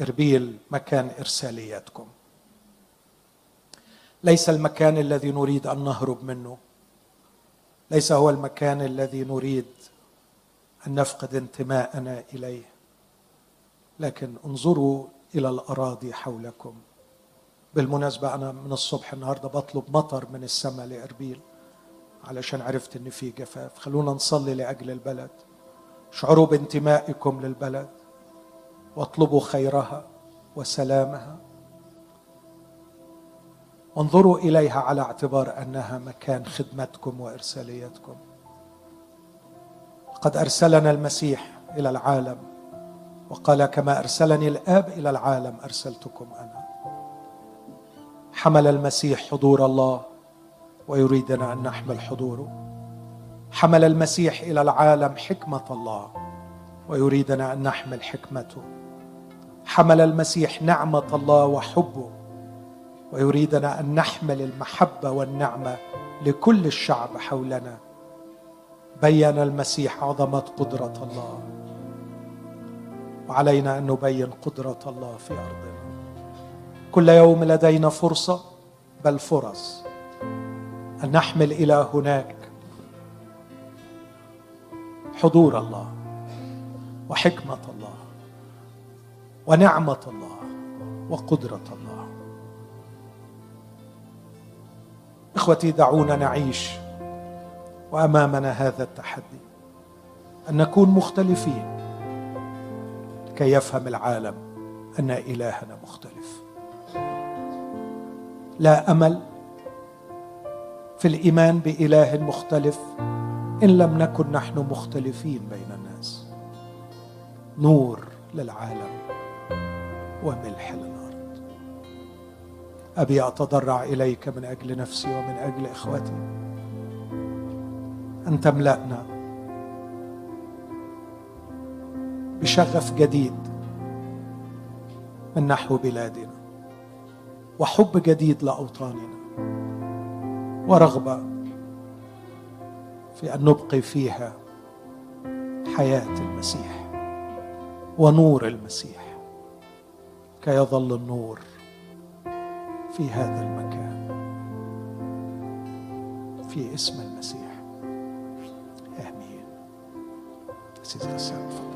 إربيل مكان إرسالياتكم، ليس المكان الذي نريد أن نهرب منه، ليس هو المكان الذي نريد أن نفقد انتماءنا إليه، لكن انظروا إلى الأراضي حولكم. بالمناسبة أنا من الصبح النهاردة بطلب مطر من السماء لإربيل علشان عرفت أن في جفاف. خلونا نصلي لأجل البلد، شعروا بانتمائكم للبلد واطلبوا خيرها وسلامها، وانظروا إليها على اعتبار أنها مكان خدمتكم وإرساليتكم. قد أرسلنا المسيح إلى العالم وقال كما أرسلني الآب إلى العالم أرسلتكم أنا. حمل المسيح حضور الله ويريدنا أن نحمل حضوره. حمل المسيح إلى العالم حكمة الله ويريدنا أن نحمل حكمته. حمل المسيح نعمة الله وحبه ويريدنا أن نحمل المحبة والنعمة لكل الشعب حولنا. بيّن المسيح عظمة قدرة الله، وعلينا أن نبين قدرة الله في أرضنا. كل يوم لدينا فرصة، بل فرص، أن نحمل إلى هناك حضور الله وحكمة الله ونعمة الله وقدرة الله. إخوتي دعونا نعيش وأمامنا هذا التحدي أن نكون مختلفين كي يفهم العالم أن إلهنا مختلف. لا أمل في الإيمان بإله مختلف إن لم نكن نحن مختلفين بين الناس، نور للعالم وملح للأرض. أبي أتضرع إليك من أجل نفسي ومن أجل إخوتي أن تملأنا بشغف جديد من نحو بلادنا، وحب جديد لأوطاننا، ورغبة في أن نبقي فيها حياة المسيح ونور المسيح كي يظل النور في هذا المكان في اسم المسيح. آمين. أسيس غسان.